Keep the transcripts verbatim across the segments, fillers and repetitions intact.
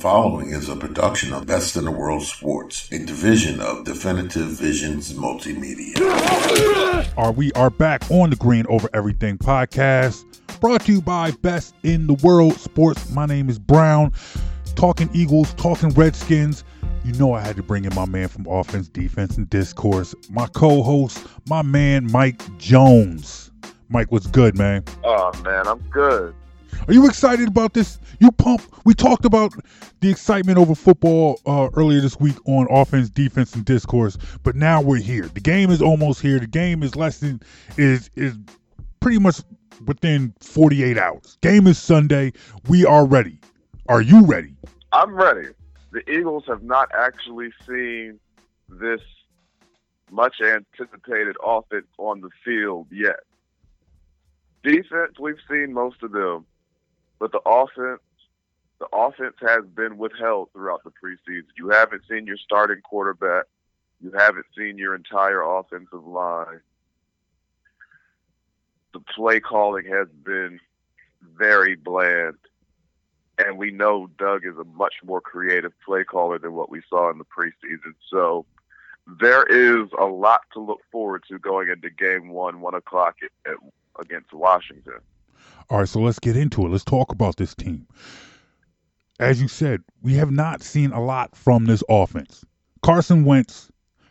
following is a production of Best in the World Sports, a division of Definitive Visions Multimedia. All right, we are back on the Green Over Everything podcast, brought to you by Best in the World Sports. My name is Brown, talking Eagles, talking Redskins. You know I had to bring in my man from Offense, Defense, and Discourse, my co-host, my man, Mike Jones. Mike, what's good, man? Oh, man, I'm good. Are you excited about this? You pump? We talked about the excitement over football uh, earlier this week on Offense, Defense, and Discourse, but now we're here. The game is almost here. The game is less than is is pretty much within forty-eight hours. Game is Sunday. We are ready. Are you ready? I'm ready. The Eagles have not actually seen this much anticipated offense on the field yet. Defense, we've seen most of them. But the offense, the offense has been withheld throughout the preseason. You haven't seen your starting quarterback. You haven't seen your entire offensive line. The play calling has been very bland. And we know Doug is a much more creative play caller than what we saw in the preseason. So there is a lot to look forward to going into game one, one o'clock at, at, against Washington. All right, so let's get into it. Let's talk about this team. As you said, we have not seen a lot from this offense. Carson Wentz,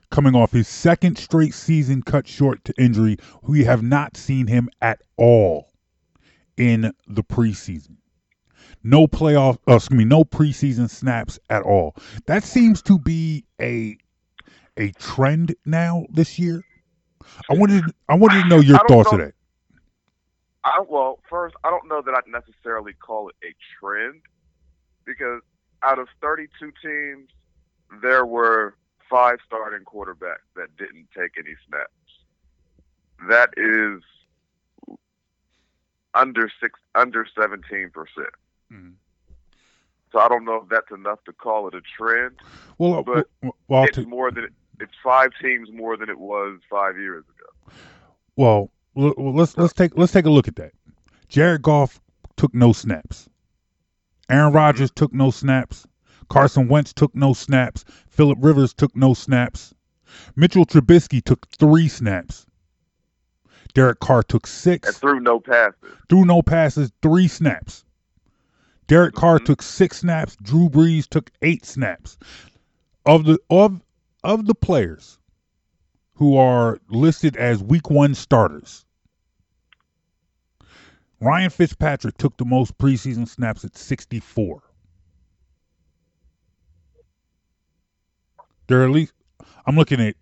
coming off his second straight season cut short to injury, we have not seen him at all in the preseason. No playoff, uh, excuse me, no preseason snaps at all. That seems to be a a trend now this year. I wanted, I wanted to know your thoughts on that. I, well, first, I don't know that I'd necessarily call it a trend, because out of thirty-two teams, there were five starting quarterbacks that didn't take any snaps. That is under six, under seventeen percent. Mm-hmm. So I don't know if that's enough to call it a trend, well, but well, well, it's, t- more than it, it's five teams more than it was five years ago. Well, Let's let's take let's take a look at that. Jared Goff took no snaps. Aaron Rodgers took no snaps. Carson Wentz took no snaps. Phillip Rivers took no snaps. Mitchell Trubisky took three snaps. Derek Carr took six. And threw no passes. Threw no passes, three snaps. Derek Carr mm-hmm. took six snaps. Drew Brees took eight snaps. Of the of of the players who are listed as week one starters, Ryan Fitzpatrick took the most preseason snaps at sixty-four. There are at least, I'm looking at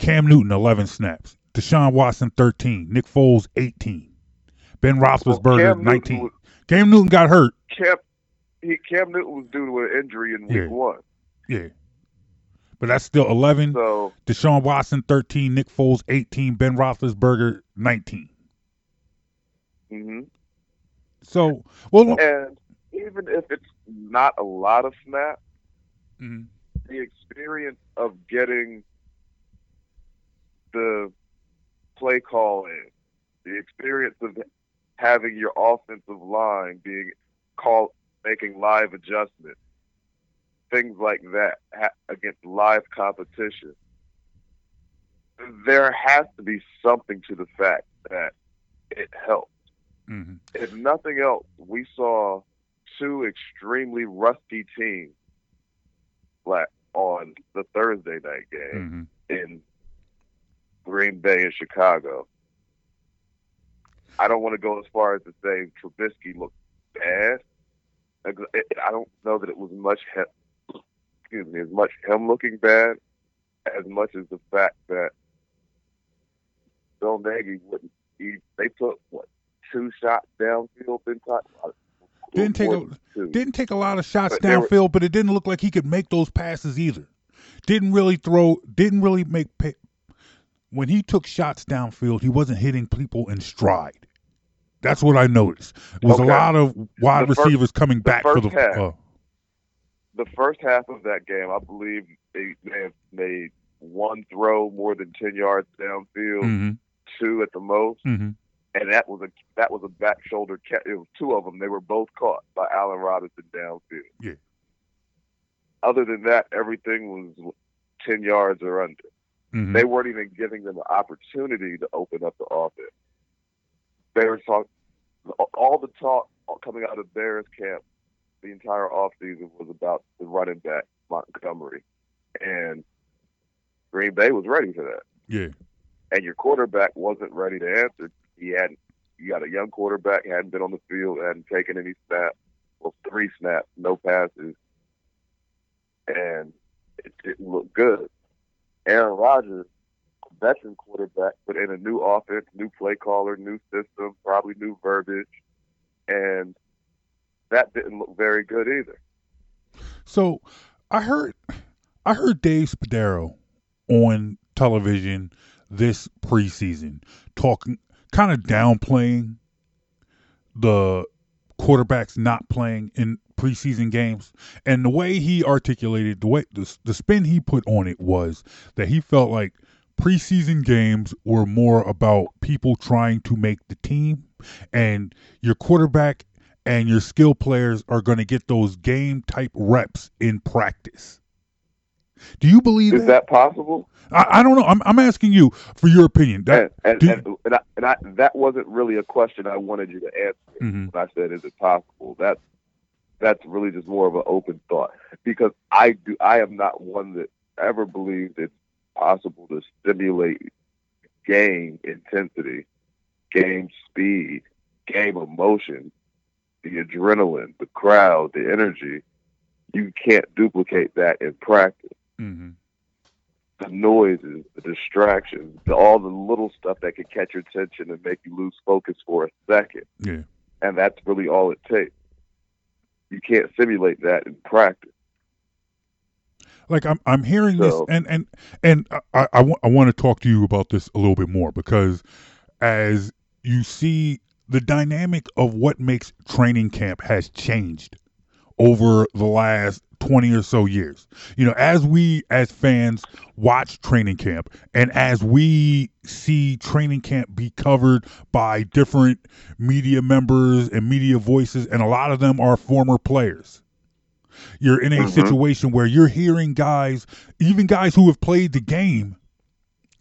Cam Newton, eleven snaps. Deshaun Watson, thirteen. Nick Foles, eighteen. Ben Roethlisberger, well, nineteen. Newton was, Cam Newton got hurt. Cam, he, Cam Newton was due to an injury in week yeah. one. Yeah. But that's still eleven. So, Deshaun Watson, thirteen. Nick Foles, eighteen. Ben Roethlisberger, nineteen. Mm-hmm. So, well, and even if it's not a lot of snaps, mm-hmm. the experience of getting the play call in, the experience of having your offensive line being called, making live adjustments, things like that ha- against live competition. There has to be something to the fact that it helped. Mm-hmm. If nothing else, we saw two extremely rusty teams like on the Thursday night game mm-hmm. in Green Bay and Chicago. I don't want to go as far as to say Trubisky looked bad. I don't know that it was much he- Excuse me, as much him looking bad as much as the fact that Bill Nagy wouldn't even, they took what, two shots downfield in time? Didn't take a, didn't take a lot of shots but downfield, were, but it didn't look like he could make those passes either. Didn't really throw, didn't really make pay. When he took shots downfield, he wasn't hitting people in stride. That's what I noticed. It was okay. a lot of wide the receivers first, coming back for the half, uh, the first half of that game, I believe they may have made one throw more than ten yards downfield, mm-hmm. two at the most, mm-hmm. and that was a that was a back shoulder catch. It was two of them. They were both caught by Allen Robinson downfield. Yeah. Other than that, everything was ten yards or under. Mm-hmm. They weren't even giving them an opportunity to open up the offense. They were talking all the talk coming out of Bears camp the entire offseason was about the running back Montgomery, and Green Bay was ready for that. Yeah, and your quarterback wasn't ready to answer. He hadn't. You got a young quarterback, hadn't been on the field, hadn't taken any snaps. Well, three snaps, no passes, and it didn't look good. Aaron Rodgers, veteran quarterback, but in a new offense, new play caller, new system, probably new verbiage, and that didn't look very good either. So, I heard, I heard Dave Spadaro on television this preseason talking, kind of downplaying the quarterbacks not playing in preseason games, and the way he articulated, the way the, the spin he put on it was that he felt like preseason games were more about people trying to make the team, and your quarterback and your skill players are going to get those game type reps in practice. Do you believe is that? Is that possible? I, I don't know. I'm I'm asking you for your opinion. That, and and, and, and, I, and I, that wasn't really a question I wanted you to answer. Mm-hmm. When I said, "Is it possible?" That's That's really just more of an open thought, because I do. I am not one that ever believed it's possible to stimulate game intensity, game speed, game emotion, the adrenaline, the crowd, the energy. You can't duplicate that in practice. Mm-hmm. The noises, the distractions, the, all the little stuff that could catch your attention and make you lose focus for a second. Yeah. And that's really all it takes. You can't simulate that in practice. Like I'm, I'm hearing so, this, and and and I, I, w- I want to talk to you about this a little bit more, because as you see, the dynamic of what makes training camp has changed over the last twenty or so years. You know, as we as fans watch training camp, and as we see training camp be covered by different media members and media voices, and a lot of them are former players. You're in a mm-hmm. situation where you're hearing guys, even guys who have played the game,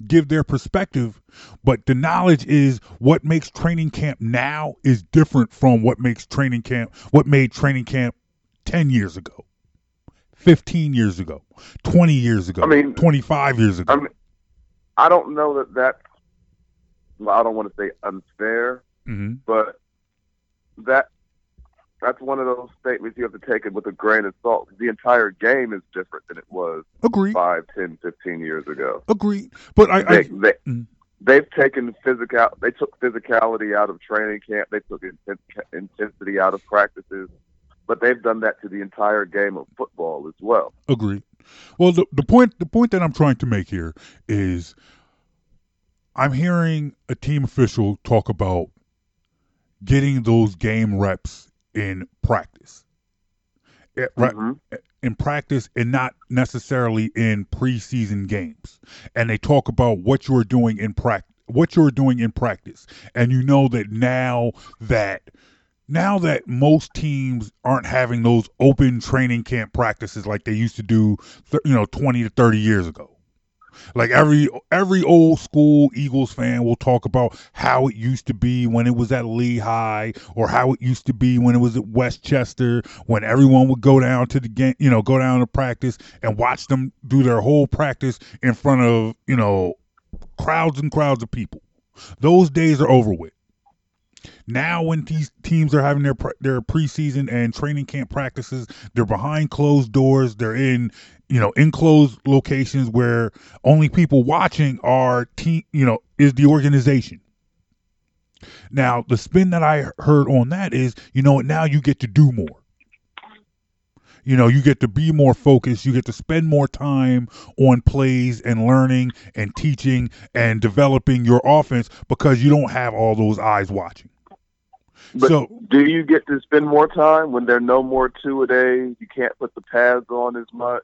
give their perspective, but the knowledge is what makes training camp now is different from what makes training camp, what made training camp ten years ago, fifteen years ago, twenty years ago, I mean, twenty-five years ago. I mean, I don't know that that's, well, I don't want to say unfair, mm-hmm. but that, that's one of those statements you have to take it with a grain of salt. The entire game is different than it was Agreed. five, ten, fifteen years ago. Agreed. But I, they, I, they, mm. they've taken physical, they took physicality out of training camp. They took intensity out of practices. But they've done that to the entire game of football as well. Agreed. Well, the, the point the point that I'm trying to make here is I'm hearing a team official talk about getting those game reps in practice, mm-hmm. in practice and not necessarily in preseason games. And they talk about what you're doing in practice, what you're doing in practice. And you know that now that, now that most teams aren't having those open training camp practices like they used to do, you know, twenty to thirty years ago. Like every every old school Eagles fan will talk about how it used to be when it was at Lehigh, or how it used to be when it was at Westchester, when everyone would go down to the game, you know, go down to practice and watch them do their whole practice in front of, you know, crowds and crowds of people. Those days are over with. Now when these teams are having their their preseason and training camp practices, they're behind closed doors. They're in, you know, enclosed locations where only people watching are team, you know, is the organization. Now, the spin that I heard on that is, you know, now you get to do more. You know, you get to be more focused. You get to spend more time on plays and learning and teaching and developing your offense, because you don't have all those eyes watching. But so, do you get to spend more time when there are no more two-a-days? You can't put the pads on as much.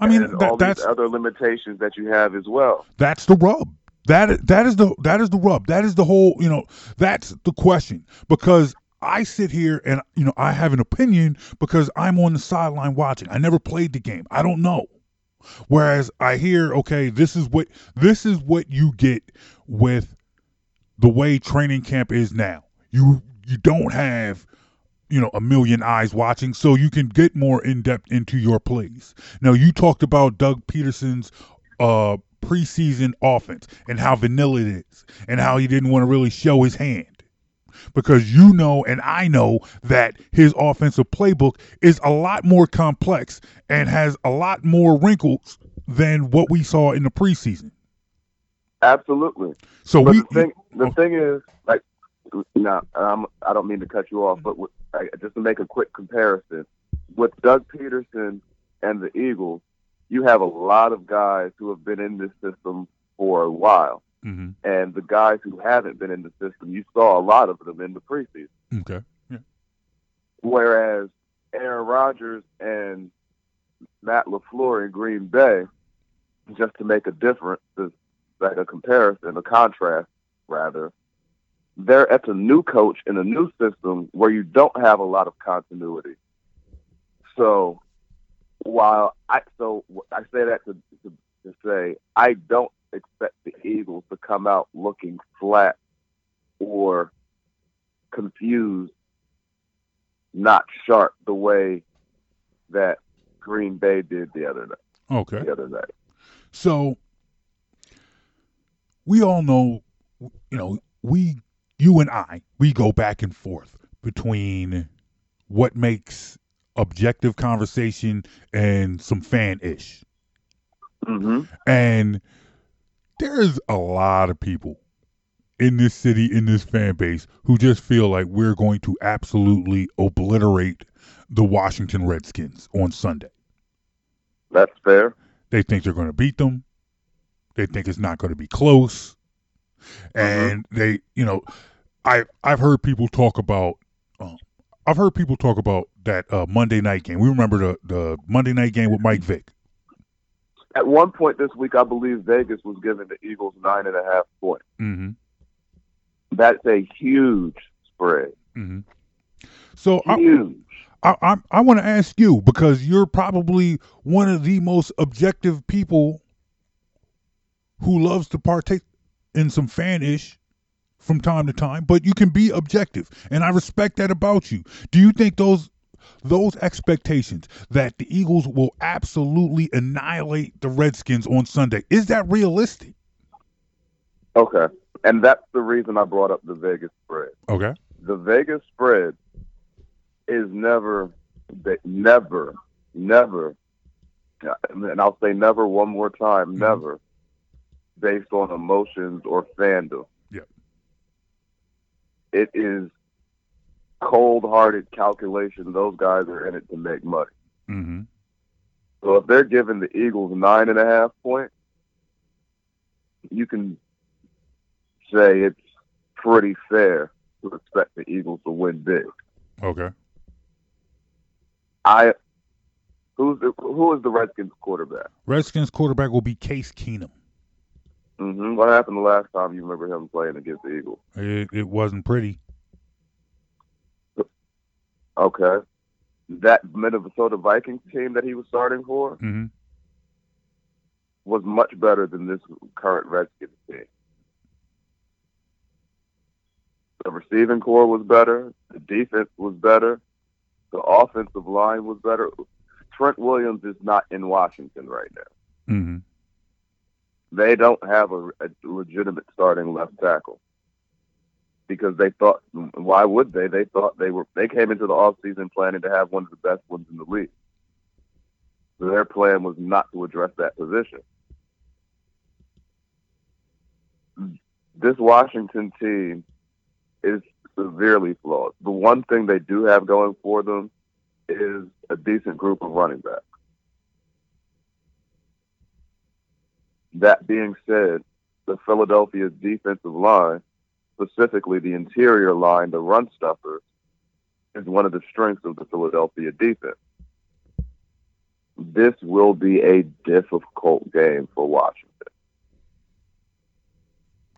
I mean, and that, all that's, these other limitations that you have as well. That's the rub. That that is the that is the rub. That is the whole, you know, that's the question, because I sit here and, you know, I have an opinion because I'm on the sideline watching. I never played the game. I don't know. Whereas I hear, okay, this is what this is what you get with the way training camp is now. You you don't have, you know, a million eyes watching, so you can get more in depth into your plays. Now, you talked about Doug Peterson's uh, preseason offense and how vanilla it is, and how he didn't want to really show his hand. Because you know and I know that his offensive playbook is a lot more complex and has a lot more wrinkles than what we saw in the preseason. Absolutely. So but we, the thing, the thing is, like, now um, I don't mean to cut you off, but with, like, just to make a quick comparison with Doug Peterson and the Eagles, you have a lot of guys who have been in this system for a while. Mm-hmm. And the guys who haven't been in the system, you saw a lot of them in the preseason. Okay. Yeah. Whereas Aaron Rodgers and Matt LaFleur in Green Bay, just to make a difference, like a comparison, a contrast, rather, they're at a new coach in a new system where you don't have a lot of continuity. So while I so I say that to to, to say I don't expect the Eagles to come out looking flat or confused, not sharp the way that Green Bay did the other night. Okay. The other night. So we all know, you know, we, you and I, we go back and forth between what makes objective conversation and some fan-ish. Mm-hmm. And there's a lot of people in this city, in this fan base, who just feel like we're going to absolutely obliterate the Washington Redskins on Sunday. That's fair. They think they're going to beat them. They think it's not going to be close. And mm-hmm. they, you know, I, I've heard people talk about, um, I've heard people talk about that uh, Monday night game. We remember the, the Monday night game with Mike Vick. At one point this week, I believe Vegas was giving the Eagles nine and a half points. Mm-hmm. That's a huge spread. Mm-hmm. So huge. I, I, I want to ask you, because you're probably one of the most objective people who loves to partake in some fan-ish from time to time, but you can be objective, and I respect that about you. Do you think those... Those expectations that the Eagles will absolutely annihilate the Redskins on Sunday, is that realistic? Okay. And that's the reason I brought up the Vegas spread. Okay. The Vegas spread is never, never, never, and I'll say never one more time, mm-hmm. never, based on emotions or fandom. Yeah. It is cold-hearted calculation. Those guys are in it to make money. Mm-hmm. So if they're giving the Eagles nine and a half points, you can say it's pretty fair to expect the Eagles to win big. Okay. I who's the, who is the Redskins quarterback? Redskins quarterback will be Case Keenum. Mm-hmm. What happened the last time you remember him playing against the Eagles? It, it wasn't pretty. Okay. That Minnesota Vikings team that he was starting for mm-hmm. was much better than this current Redskins team. The receiving core was better. The defense was better. The offensive line was better. Trent Williams is not in Washington right now. Mm-hmm. They don't have a, a legitimate starting left tackle. Because they thought, why would they? They thought they were. They came into the offseason planning to have one of the best ones in the league. So their plan was not to address that position. This Washington team is severely flawed. The one thing they do have going for them is a decent group of running backs. That being said, the Philadelphia defensive line, specifically the interior line, the run stuffer, is one of the strengths of the Philadelphia defense. This will be a difficult game for Washington.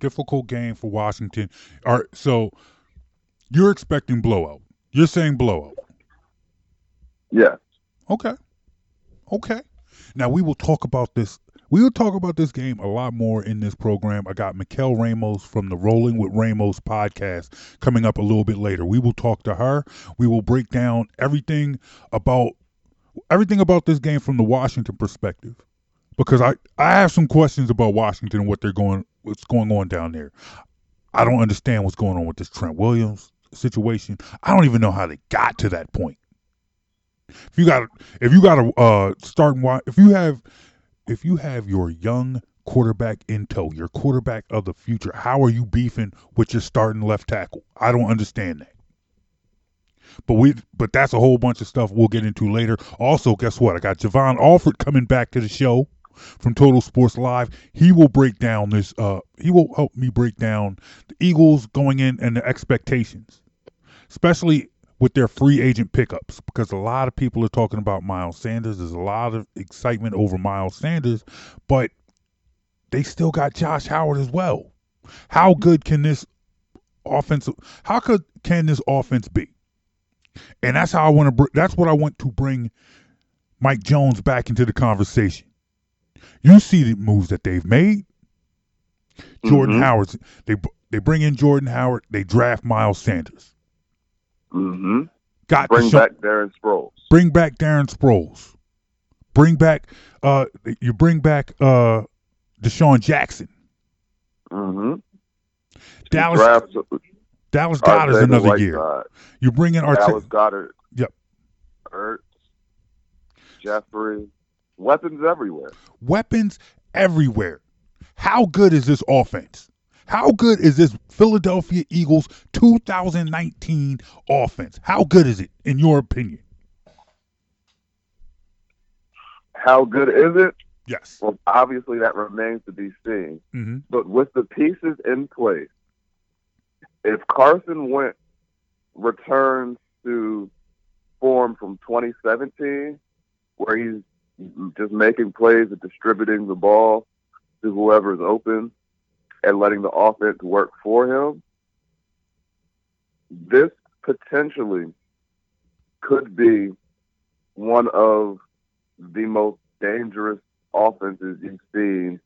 difficult game for Washington. All right, so you're expecting blowout. You're saying blowout. Yeah. Okay. Okay. Now we will talk about this. We will talk about this game a lot more in this program. I got Mikelle Ramos from the Rolling with Ramos podcast coming up a little bit later. We will talk to her. We will break down everything about everything about this game from the Washington perspective, because I, I have some questions about Washington and what they're going what's going on down there. I don't understand what's going on with this Trent Williams situation. I don't even know how they got to that point. If you got if you got a uh, starting wide, if you have if you have your young quarterback in tow, your quarterback of the future, how are you beefing with your starting left tackle? I don't understand that. But we but that's a whole bunch of stuff we'll get into later. Also, guess what? I got Jovan Alford coming back to the show from Total Sports Live. He will break down this. Uh, he will help me break down the Eagles going in and the expectations, especially with their free agent pickups, because a lot of people are talking about Miles Sanders. There's a lot of excitement over Miles Sanders, but they still got Josh Howard as well. How good can this offense? How could can this offense be? And that's how I want to. Br- that's what I want to bring Mike Jones back into the conversation. You see the moves that they've made. Jordan mm-hmm. Howard. They they bring in Jordan Howard. They draft Miles Sanders. Mm-hmm. Got bring back Darren Sproles. Bring back Darren Sproles. Bring back. Uh, you bring back uh, Deshaun Jackson. Mm-hmm. Dallas. Drafts- Dallas Goddard is another year. Side. You bring in Arte- Dallas Goddard. Yep. Ertz, Jeffrey. Weapons everywhere. Weapons everywhere. How good is this offense? How good is this Philadelphia Eagles two thousand nineteen offense? How good is it, in your opinion? How good is it? Yes. Well, obviously that remains to be seen. Mm-hmm. But with the pieces in place, if Carson Wentz returns to form from twenty seventeen, where he's just making plays and distributing the ball to whoever is open and letting the offense work for him, this potentially could be one of the most dangerous offenses you've seen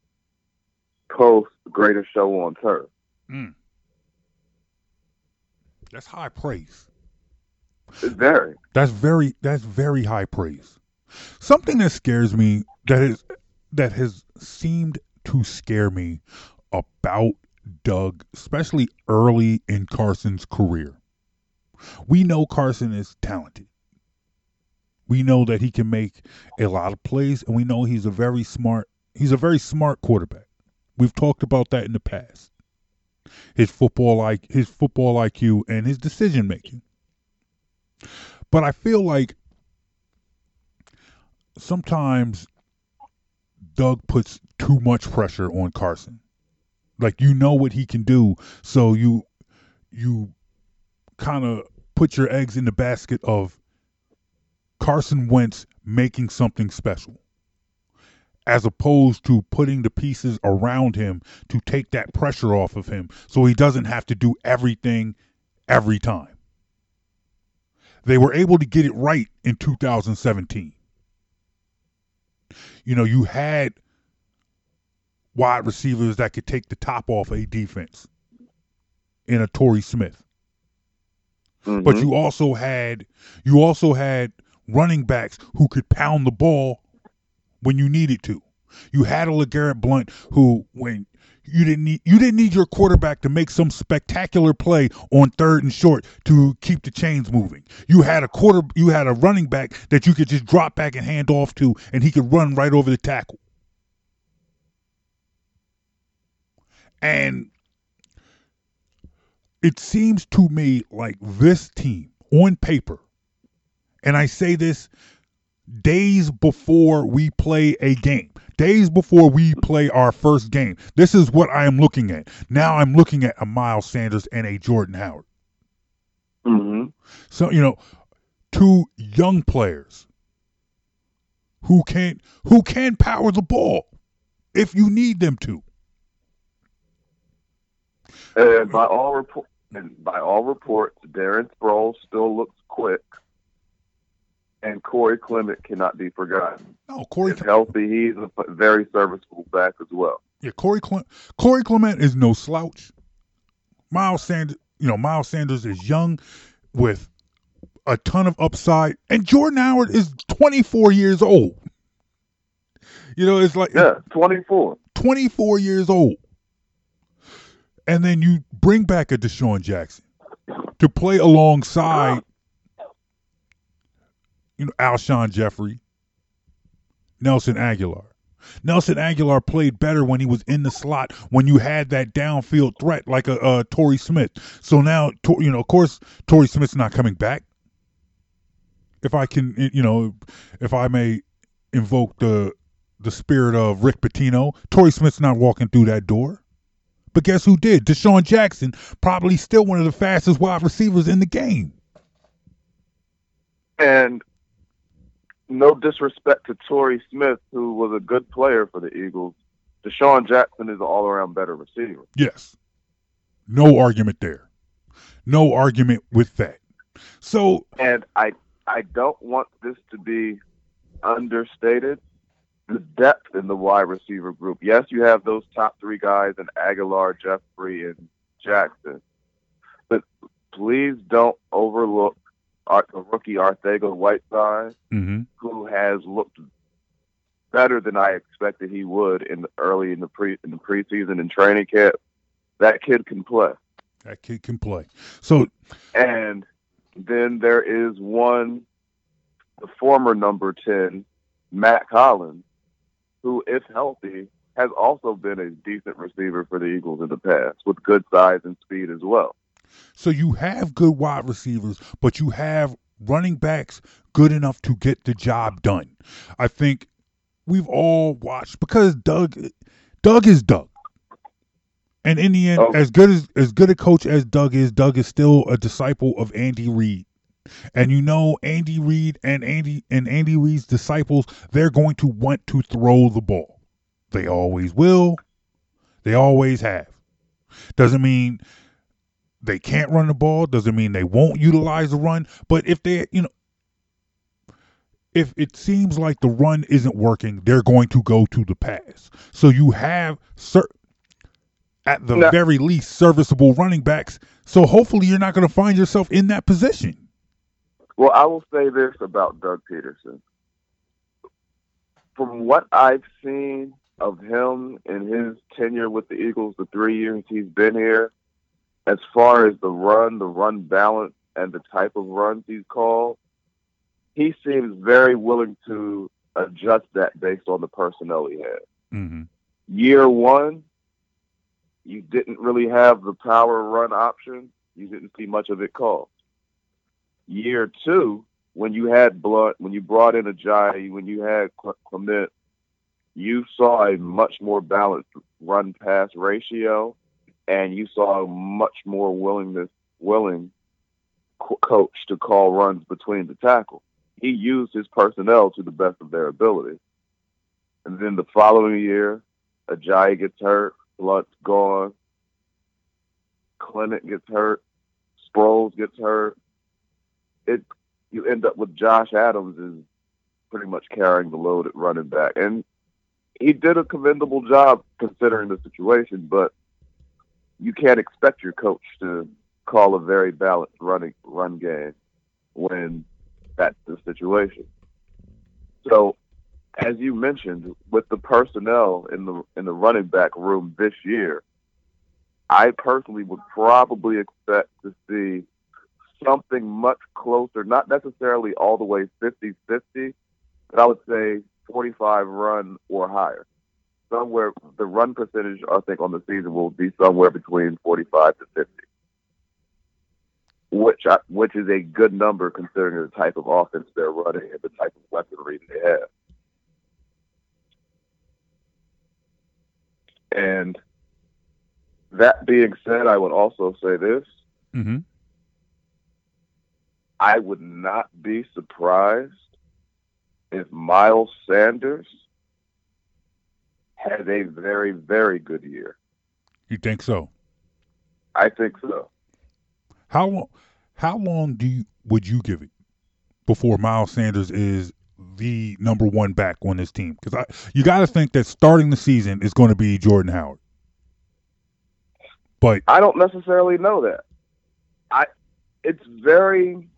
post Greatest Show on Turf. Mm. That's high praise. It's very. That's very. That's very high praise. Something that scares me, that is, that has seemed to scare me about Doug, especially early in Carson's career. We know Carson is talented. We know that he can make a lot of plays, and we know he's a very smart. He's a very smart quarterback. We've talked about that in the past. His football like his football I Q and his decision making. But I feel like sometimes Doug puts too much pressure on Carson. Like, you know what he can do, so you you kind of put your eggs in the basket of Carson Wentz making something special, as opposed to putting the pieces around him to take that pressure off of him so he doesn't have to do everything every time. They were able to get it right in two thousand seventeen. You know, you had wide receivers that could take the top off a defense in a Torrey Smith. Mm-hmm. But you also had you also had running backs who could pound the ball when you needed to. You had a LeGarrette Blount who, when you didn't need, you didn't need your quarterback to make some spectacular play on third and short to keep the chains moving. You had a quarter, you had a running back that you could just drop back and hand off to, and he could run right over the tackle. And it seems to me like this team on paper, and I say this days before we play a game, days before we play our first game, this is what I am looking at. Now I'm looking at a Miles Sanders and a Jordan Howard. Mm-hmm. So, you know, two young players who can who can power the ball if you need them to. And by all report, and by all reports, Darren Sproles still looks quick, and Corey Clement cannot be forgotten. Oh, Corey! If healthy, he's a very serviceable back as well. Yeah, Corey Clement. Corey Clement is no slouch. Miles Sanders, you know, Miles Sanders is young, with a ton of upside, and Jordan Howard is twenty-four years old. You know, it's like yeah, twenty-four. twenty-four years old. And then you bring back a Deshaun Jackson to play alongside, you know, Alshon Jeffrey, Nelson Aguilar. Nelson Aguilar played better when he was in the slot, when you had that downfield threat like a, a Torrey Smith. So now, you know, of course, Torrey Smith's not coming back. If I can, you know, if I may invoke the the spirit of Rick Pitino, Torrey Smith's not walking through that door. But guess who did? Deshaun Jackson, probably still one of the fastest wide receivers in the game. And no disrespect to Torrey Smith, who was a good player for the Eagles, Deshaun Jackson is an all-around better receiver. Yes. No argument there. No argument with that. So, and I, I don't want this to be understated. The depth in the wide receiver group. Yes, you have those top three guys in Aguilar, Jeffrey, and Jackson. But please don't overlook our, the rookie Arcega Whiteside, mm-hmm. who has looked better than I expected he would in the, early in the pre in the preseason and training camp. That kid can play. That kid can play. So, and then there is one, the former number ten, Matt Collins, who, if healthy, has also been a decent receiver for the Eagles in the past with good size and speed as well. So you have good wide receivers, but you have running backs good enough to get the job done. I think we've all watched because Doug, Doug is Doug. And in the end, oh. as good as, as good a coach as Doug is, Doug is still a disciple of Andy Reid. And you know, Andy Reid and Andy and Andy Reid's disciples, they're going to want to throw the ball. They always will. They always have. Doesn't mean they can't run the ball. Doesn't mean they won't utilize the run. But if they, you know, if it seems like the run isn't working, they're going to go to the pass. So you have certain, at the no. very least, serviceable running backs. So hopefully you're not going to find yourself in that position. Well, I will say this about Doug Peterson. From what I've seen of him in his tenure with the Eagles, the three years he's been here, as far as the run, the run balance, and the type of runs he's called, he seems very willing to adjust that based on the personnel he had. Mm-hmm. Year one, you didn't really have the power run option. You didn't see much of it called. Year two, when you had blood, when you brought in Ajayi, when you had Clement, you saw a much more balanced run-pass ratio, and you saw a much more willingness, willing coach to call runs between the tackles. He used his personnel to the best of their ability. And then the following year, Ajayi gets hurt, Blood's gone, Clement gets hurt, Sproles gets hurt. It you end up with Josh Adams is pretty much carrying the load at running back. And he did a commendable job considering the situation, but you can't expect your coach to call a very balanced running run game when that's the situation. So as you mentioned, with the personnel in the in the running back room this year, I personally would probably expect to see something much closer, not necessarily all the way fifty-fifty, but I would say forty-five run or higher. Somewhere, the run percentage, I think, on the season will be somewhere between forty-five to fifty, which I, which is a good number considering the type of offense they're running and the type of weaponry they have. And that being said, I would also say this. Mm-hmm. I would not be surprised if Miles Sanders has a very, very good year. You think so? I think so. How how long do you, would you give it before Miles Sanders is the number one back on this team? Because you got to think that starting the season is going to be Jordan Howard. But I don't necessarily know that. I it's very,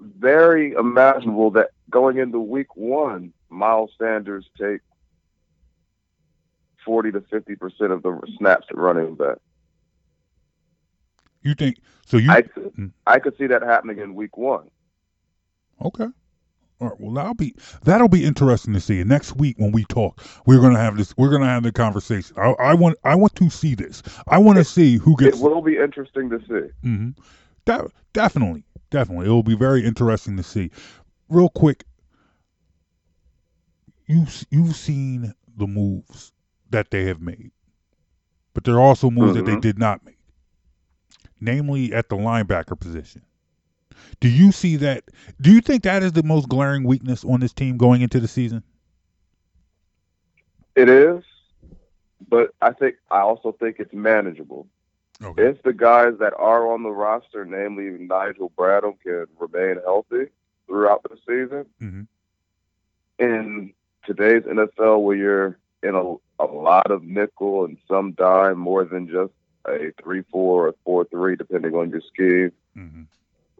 very imaginable that going into week one, Miles Sanders takes forty to fifty percent of the snaps at running back. You think so? You I, I could see that happening in week one. Okay. All right. Well, that'll be that'll be interesting to see. And next week when we talk, we're gonna have this. We're gonna have the conversation. I, I want. I want to see this. I want to see who gets. It will be interesting to see. Mm-hmm. That definitely, definitely, it will be very interesting to see. Real quick, you you've seen the moves that they have made, but there are also moves mm-hmm. that they did not make. Namely at the linebacker position. Do you see that? Do you think that is the most glaring weakness on this team going into the season? It is, but I think I also think it's manageable. Okay. If the guys that are on the roster, namely Nigel Bradham, can remain healthy throughout the season, mm-hmm. in today's N F L where you're in a, a lot of nickel and some dime more than just a three four or four three, depending on your scheme. Mm-hmm.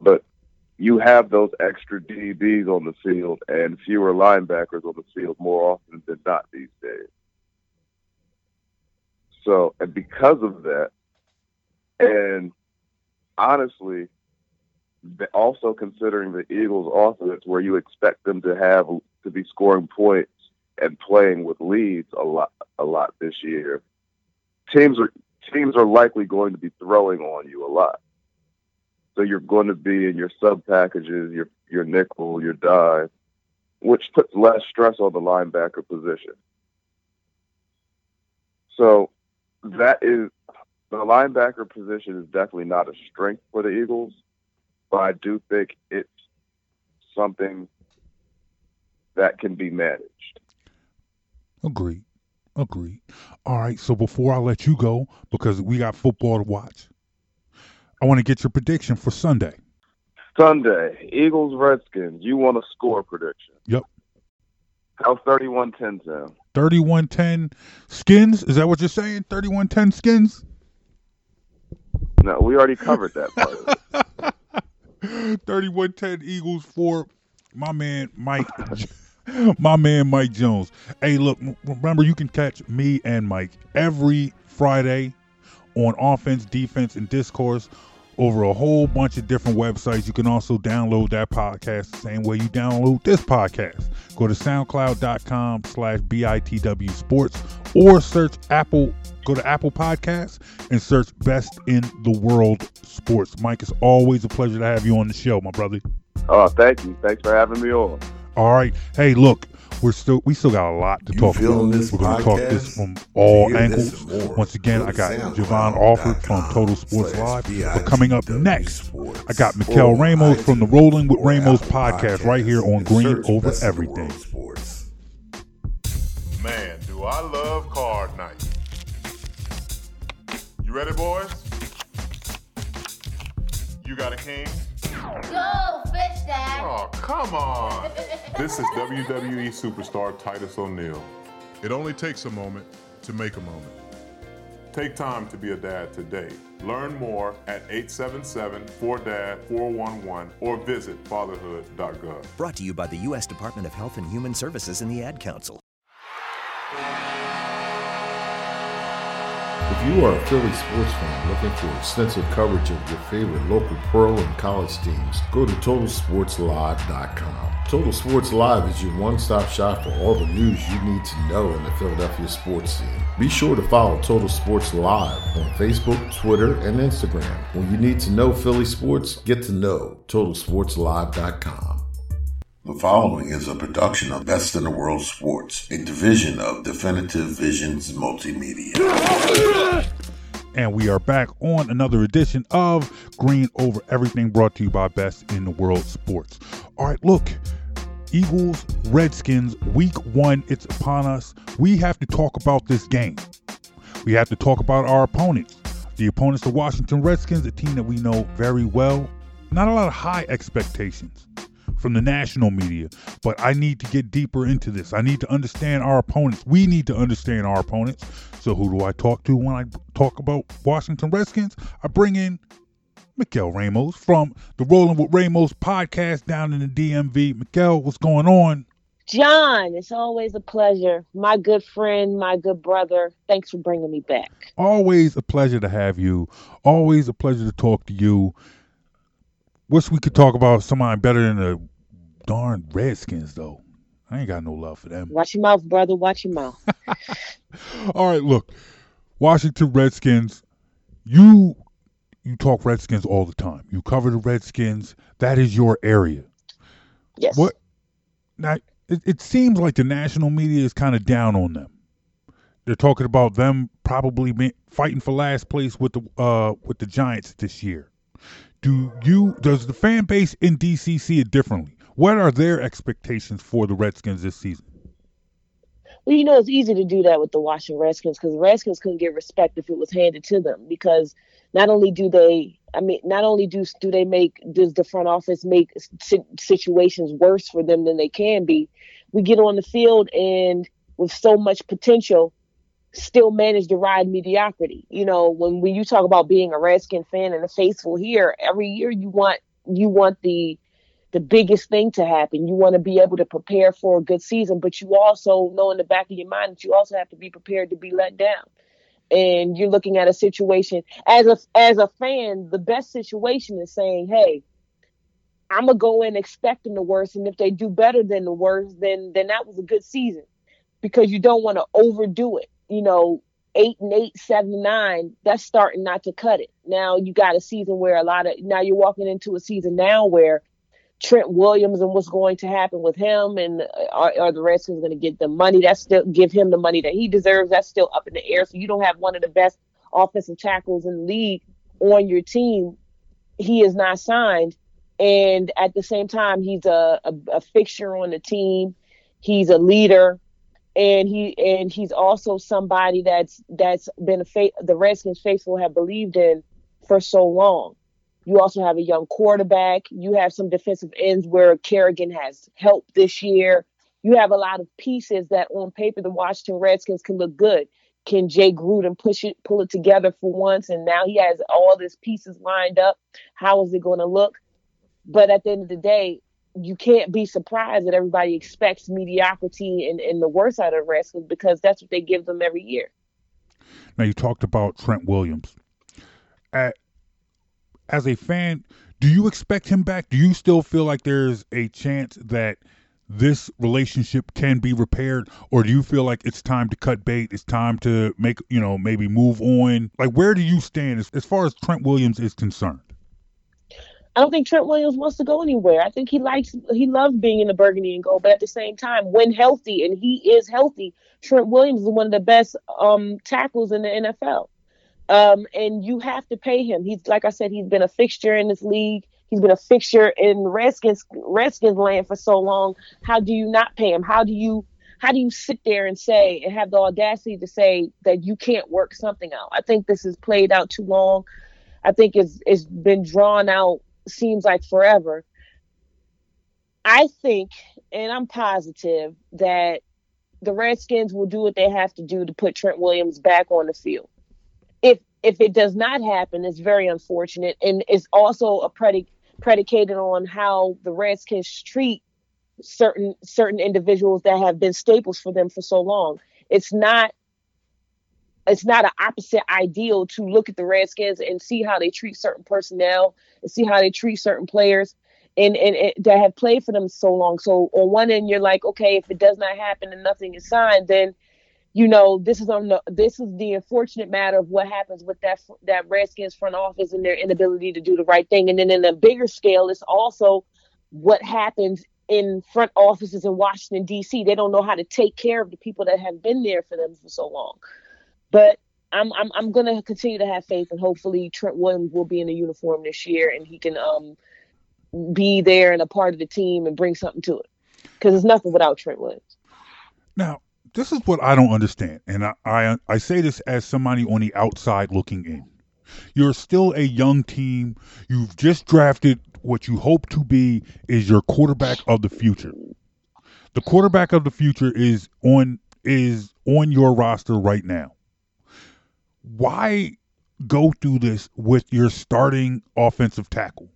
But you have those extra D Bs on the field and fewer linebackers on the field more often than not these days. So, and because of that, and honestly, also considering the Eagles' offense, where you expect them to have to be scoring points and playing with leads a lot, a lot this year, teams are teams are likely going to be throwing on you a lot. So you're going to be in your sub packages, your your nickel, your dive, which puts less stress on the linebacker position. So that is. The linebacker position is definitely not a strength for the Eagles, but I do think it's something that can be managed. Agreed. Agreed. All right, so before I let you go, because we got football to watch, I want to get your prediction for Sunday. Sunday, Eagles, Redskins. You want a score prediction? Yep. How's thirty-one ten sound? thirty-one ten Skins? Is that what you're saying? thirty-one ten Skins? No, we already covered that part. thirty-one ten Eagles for my man Mike, my man Mike Jones. Hey, look, remember you can catch me and Mike every Friday on Offense, Defense, and Discourse over a whole bunch of different websites. You can also download that podcast the same way you download this podcast. Go to soundcloud.com slash BITW Sports or search Apple. Go to Apple Podcasts and search Best in the World Sports. Mike, it's always a pleasure to have you on the show, my brother. Oh, thank you. Thanks for having me on. All right. Hey, look, we're still we still got a lot to you talk about. This we're going to talk this from all angles. Once again, I got Jovan Alford from Total Sports Live. But coming up next, I got Mikelle Ramos from the Rolling with Ramos podcast right here on Green Over Everything. Man, do I love card night. You ready, boys? You got a king? Go, fish dad! Oh, come on! This is W W E superstar Titus O'Neil. It only takes a moment to make a moment. Take time to be a dad today. Learn more at eight seven seven, four D A D, four one one or visit fatherhood dot gov. Brought to you by the U S Department of Health and Human Services and the Ad Council. If you are a Philly sports fan looking for extensive coverage of your favorite local pro and college teams, go to Total Sports Live dot com. Total Sports Live is your one-stop shop for all the news you need to know in the Philadelphia sports scene. Be sure to follow Total Sports Live on Facebook, Twitter, and Instagram. When you need to know Philly sports, get to know Total Sports Live dot com. The following is a production of Best in the World Sports, a division of Definitive Visions Multimedia. And we are back on another edition of Green Over Everything, brought to you by Best in the World Sports. All right, look, Eagles, Redskins, week one, it's upon us. We have to talk about this game. We have to talk about our opponents. The opponent's the Washington Redskins, a team that we know very well. Not a lot of high expectations from the national media, but I need to get deeper into this. I need to understand our opponents. We need to understand our opponents. So who do I talk to when I talk about Washington Redskins? I bring in Mikelle Ramos from the Rolling with Ramos podcast down in the D M V. Mikelle, what's going on? John, it's always a pleasure. My good friend, my good brother, thanks for bringing me back. Always a pleasure to have you. Always a pleasure to talk to you. Wish we could talk about somebody better than the darn Redskins, though. I ain't got no love for them. Watch your mouth, brother. Watch your mouth. All right, look. Washington Redskins, you you talk Redskins all the time. You cover the Redskins. That is your area. Yes. What? Now, It, it seems like the national media is kind of down on them. They're talking about them probably being, fighting for last place with the uh, with the Giants this year. Do you does the fan base in D C see it differently? What are their expectations for the Redskins this season? Well, you know, it's easy to do that with the Washington Redskins because the Redskins couldn't get respect if it was handed to them. Because not only do they, I mean, not only do do they make, does the front office make situations worse for them than they can be, we get on the field and with so much potential, still manage to ride mediocrity. You know, when, when you talk about being a Redskin fan and a faithful here, every year you want you want the the biggest thing to happen. You want to be able to prepare for a good season, but you also know in the back of your mind that you also have to be prepared to be let down. And you're looking at a situation as a as a fan, the best situation is saying, hey, I'm going to go in expecting the worst. And if they do better than the worst, then then that was a good season, because you don't want to overdo it. You know, eight and eight, seven, and nine, that's starting not to cut it. Now you got a season where a lot of now you're walking into a season now where Trent Williams and what's going to happen with him, and are, are the Redskins going to get the money? That's still give him the money that he deserves. That's still up in the air. So you don't have one of the best offensive tackles in the league on your team. He is not signed. And at the same time, he's a, a, a fixture on the team. He's a leader. And he and he's also somebody that's that's been a fa- the Redskins faithful have believed in for so long. You also have a young quarterback. You have some defensive ends where Kerrigan has helped this year. You have a lot of pieces that on paper the Washington Redskins can look good. Can Jay Gruden push it, pull it together for once? And now he has all these pieces lined up. How is it going to look? But at the end of the day, you can't be surprised that everybody expects mediocrity and, and the worst out of the Redskins, because that's what they give them every year. Now, you talked about Trent Williams. At As a fan, do you expect him back? Do you still feel like there's a chance that this relationship can be repaired? Or do you feel like it's time to cut bait? It's time to make, you know, maybe move on? Like, where do you stand as, as far as Trent Williams is concerned? I don't think Trent Williams wants to go anywhere. I think he likes, he loves being in the burgundy and gold, but at the same time, when healthy, and he is healthy, Trent Williams is one of the best um, tackles in the N F L. Um, and you have to pay him. He's, like I said, he's been a fixture in this league. He's been a fixture in Redskins Redskins land for so long. How do you not pay him? How do you how do you sit there and say and have the audacity to say that you can't work something out? I think this has played out too long. I think it's it's been drawn out, seems like forever. I think, and I'm positive, that the Redskins will do what they have to do to put Trent Williams back on the field. If if it does not happen, it's very unfortunate, and it's also a predic- predicated on how the Redskins treat certain certain individuals that have been staples for them for so long. It's not it's not an opposite ideal to look at the Redskins and see how they treat certain personnel and see how they treat certain players and, and, and that have played for them so long. So on one end, you're like, okay, if it does not happen and nothing is signed, then you know, this is on the, this is the unfortunate matter of what happens with that that Redskins front office and their inability to do the right thing. And then in a bigger scale, it's also what happens in front offices in Washington, D C. They don't know how to take care of the people that have been there for them for so long. But I'm I'm, I'm going to continue to have faith, and hopefully Trent Williams will be in a uniform this year and he can um be there and a part of the team and bring something to it, because it's nothing without Trent Williams. Now, this is what I don't understand, and I, I I say this as somebody on the outside looking in. You're still a young team. You've just drafted what you hope to be is your quarterback of the future. The quarterback of the future is on is on your roster right now. Why go through this with your starting offensive tackle?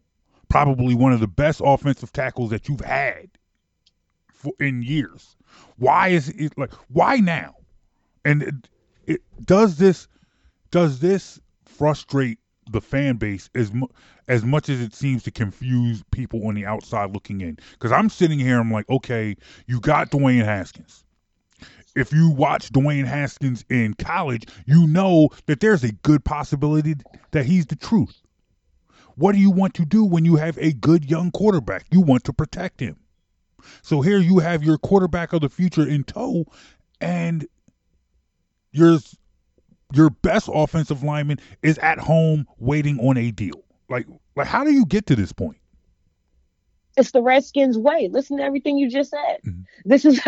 Probably one of the best offensive tackles that you've had for, in years. Why is it like, why now? And it, it, does this does this frustrate the fan base as mu- as much as it seems to confuse people on the outside looking in? Because I'm sitting here, I'm like, okay, you got Dwayne Haskins. If you watch Dwayne Haskins in college, you know that there's a good possibility that he's the truth. What do you want to do when you have a good young quarterback? You want to protect him. So here you have your quarterback of the future in tow, and your your best offensive lineman is at home waiting on a deal. Like, like how do you get to this point? It's the Redskins way. Listen to everything you just said. Mm-hmm. This is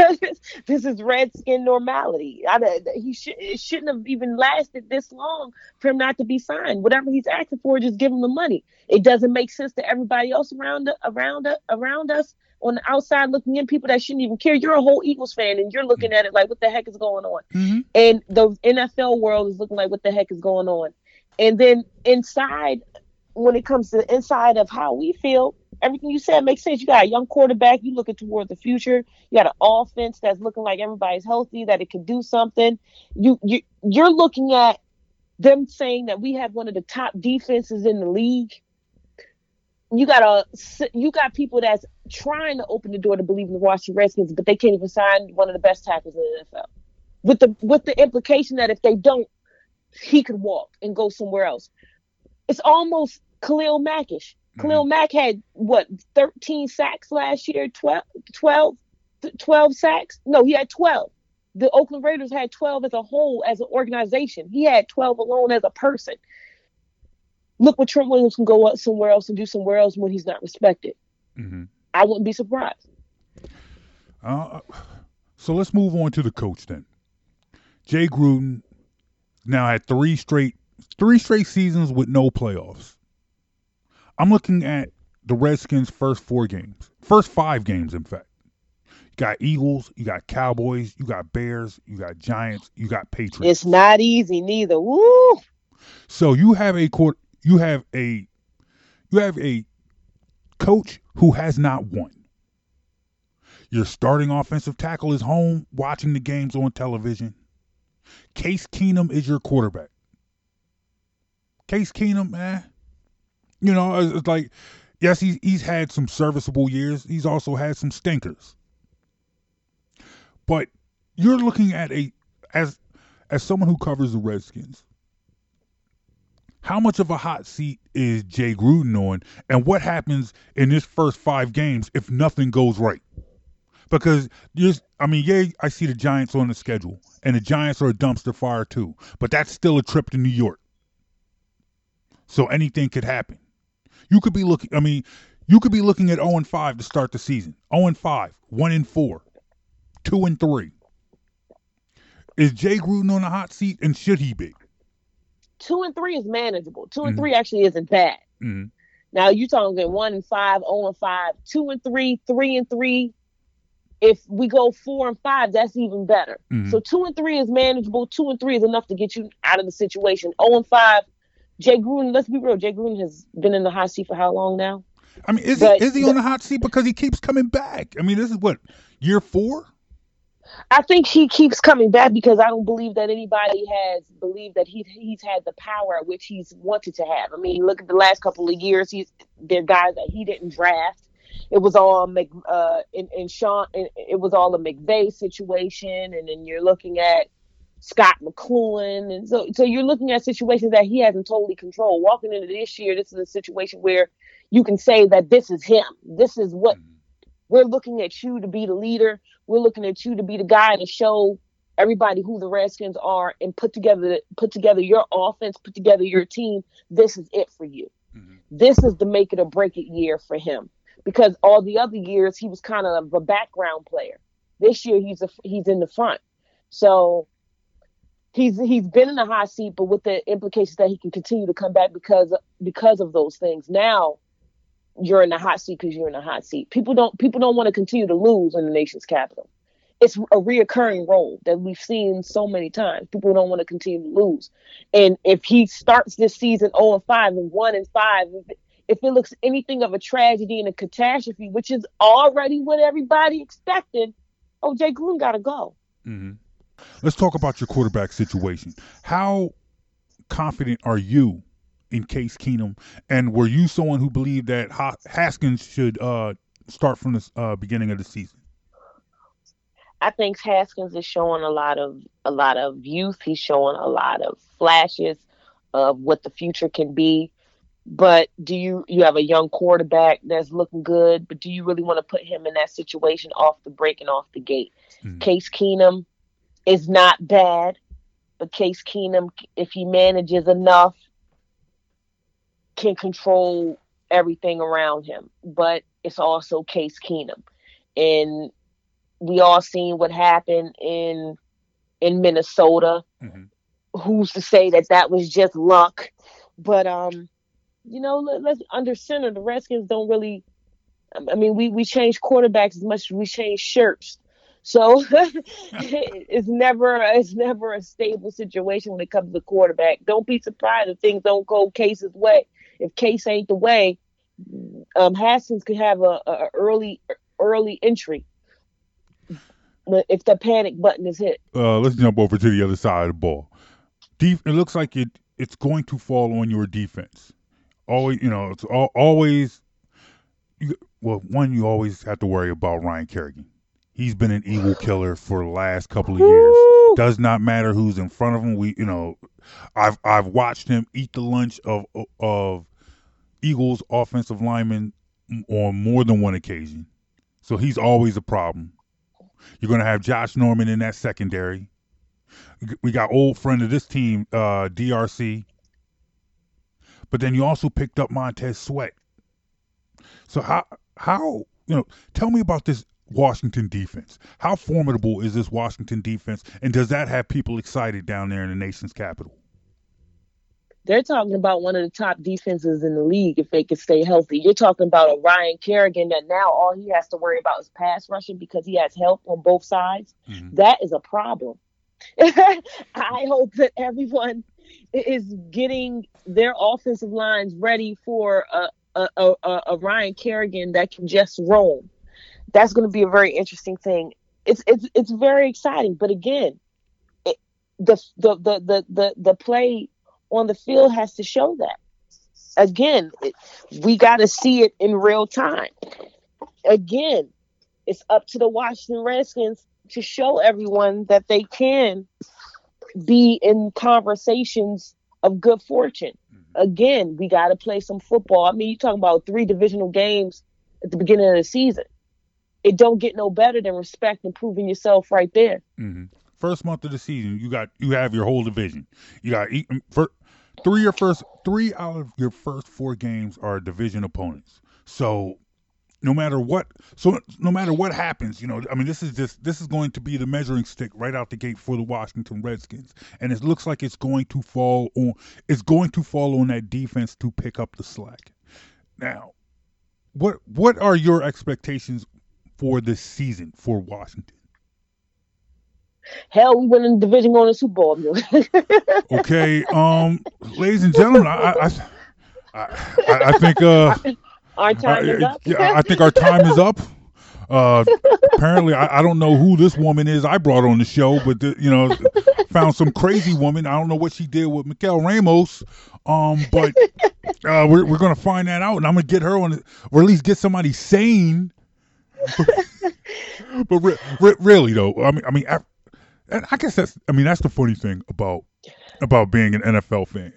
this is Redskin normality. I, he sh- it shouldn't have even lasted this long for him not to be signed. Whatever he's asking for, just give him the money. It doesn't make sense to everybody else around around around us. On the outside looking in, people that shouldn't even care. You're a whole Eagles fan, and you're looking at it like, what the heck is going on? Mm-hmm. And the N F L world is looking like, what the heck is going on? And then inside, when it comes to the inside of how we feel, everything you said makes sense. You got a young quarterback. You looking toward the future. You got an offense that's looking like everybody's healthy, that it can do something. You, you, you're looking at them saying that we have one of the top defenses in the league. You got a, you got people that's trying to open the door to believe in the Washington Redskins, but they can't even sign one of the best tackles in the N F L. With the with the implication that if they don't, he could walk and go somewhere else. It's almost Khalil Mackish. Khalil Mack had, what, thirteen sacks last year, twelve, twelve, twelve sacks? No, he had twelve. The Oakland Raiders had twelve as a whole, as an organization. He had twelve alone as a person. Look what Trent Williams can go up somewhere else and do somewhere else when he's not respected. Mm-hmm. I wouldn't be surprised. Uh, so let's move on to the coach then. Jay Gruden now had three straight three straight seasons with no playoffs. I'm looking at the Redskins' first four games, first five games, in fact. You got Eagles, you got Cowboys, you got Bears, you got Giants, you got Patriots. It's not easy neither. Woo! So you have a court. You have a you have a coach who has not won. Your starting offensive tackle is home watching the games on television. Case Keenum is your quarterback. Case Keenum, eh. You know, it's like, yes, he's, he's had some serviceable years. He's also had some stinkers. But you're looking at a, as as someone who covers the Redskins, how much of a hot seat is Jay Gruden on, and what happens in his first five games if nothing goes right? Because, you're, I mean, yeah, I see the Giants on the schedule, and the Giants are a dumpster fire too, but that's still a trip to New York. So anything could happen. You could be looking, I mean, you could be looking at oh and five to start the season. oh and five, one and four, two and three. Is Jay Gruden on the hot seat, and should he be? Two and three is manageable. Two and mm-hmm. three actually isn't bad. Mm-hmm. Now you're talking one and five, oh and five, two and three, three and three. If we go four and five, that's even better. Mm-hmm. So two and three is manageable. Two and three is enough to get you out of the situation. Oh and five, Jay Gruden. Let's be real. Jay Gruden has been in the hot seat for how long now? I mean, is but, he is he on the hot seat because he keeps coming back? I mean, this is what, year four? I think he keeps coming back because I don't believe that anybody has believed that he he's had the power which he's wanted to have. I mean, look at the last couple of years. He's they're guys that he didn't draft. It was all Mc uh and, and Sean. And it was all a McVay situation, and then you're looking at Scott McLuhan, and so so you're looking at situations that he hasn't totally controlled. Walking into this year, this is a situation where you can say that this is him. This is what. We're looking at you to be the leader. We're looking at you to be the guy to show everybody who the Redskins are and put together put together your offense, put together your team. This is it for you. Mm-hmm. This is the make it or break it year for him, because all the other years he was kind of a background player. This year he's a, he's in the front. So he's he's been in the hot seat, but with the implications that he can continue to come back because because of those things. Now you're in the hot seat because you're in the hot seat. People don't people don't want to continue to lose in the nation's capital. It's a reoccurring role that we've seen so many times. People don't want to continue to lose. And if he starts this season zero and five and one and five, if it looks anything of a tragedy and a catastrophe, which is already what everybody expected, oh, Jay Gruden got to go. Mm-hmm. Let's talk about your quarterback situation. How confident are you in Case Keenum? And were you someone who believed that Haskins should uh, start from the uh, beginning of the season? I think Haskins is showing a lot of a lot of youth. He's showing a lot of flashes of what the future can be. But do you you have a young quarterback that's looking good, but do you really want to put him in that situation off the break and off the gate? Mm-hmm. Case Keenum is not bad, but Case Keenum, if he manages enough, can control everything around him. But it's also Case Keenum. And we all seen what happened in in Minnesota. Mm-hmm. Who's to say that that was just luck? But um you know, let, let's under center. The Redskins don't really. I mean, we we change quarterbacks as much as we change shirts, so it's never it's never a stable situation when it comes to quarterback. Don't be surprised if things don't go Case's way. If Case ain't the way, um, Haskins could have a, a early early entry if the panic button is hit. Uh, let's jump over to the other side of the ball. Def- it looks like it it's going to fall on your defense. Always, you know, it's all, always. You, well, one, you always have to worry about Ryan Kerrigan. He's been an evil killer for the last couple of years. Does not matter who's in front of him. We, you know, I've I've watched him eat the lunch of of Eagles offensive linemen on more than one occasion. So he's always a problem. You're going to have Josh Norman in that secondary. We got old friend of this team, uh, D R C. But then you also picked up Montez Sweat. So how, how you know, tell me about this Washington defense. How formidable is this Washington defense, and does that have people excited down there in the nation's capital? They're talking about one of the top defenses in the league if they can stay healthy. You're talking about a Ryan Kerrigan that now all he has to worry about is pass rushing because he has help on both sides. Mm-hmm. That is a problem. I hope that everyone is getting their offensive lines ready for a, a, a, a Ryan Kerrigan that can just roam. That's going to be a very interesting thing. It's it's it's very exciting, but again, it, the, the the the the the play on the field has to show that. Again, it, we got to see it in real time. Again, it's up to the Washington Redskins to show everyone that they can be in conversations of good fortune. Again, we got to play some football. I mean, you're talking about three divisional games at the beginning of the season. It don't get no better than respect and proving yourself right there. Mm-hmm. First month of the season, you got you have your whole division. You got three your first three out of your first four games are division opponents. So no matter what, so no matter what happens, you know, I mean, this is just this is going to be the measuring stick right out the gate for the Washington Redskins, and it looks like it's going to fall on it's going to fall on that defense to pick up the slack. Now, what what are your expectations for this season for Washington? Hell, we win in the division going to the Super Bowl. Okay, um, ladies and gentlemen, I I I, I, I think uh. Our time is up. Yeah, I think our time is up. Uh, apparently, I, I don't know who this woman is I brought on the show, but, the, you know, found some crazy woman. I don't know what she did with Mikelle Ramos, um, but uh, we're, we're going to find that out, and I'm going to get her on, or at least get somebody sane. But re- re- really, though, I mean, I mean, I, I guess that's, I mean, that's the funny thing about about being an N F L fan.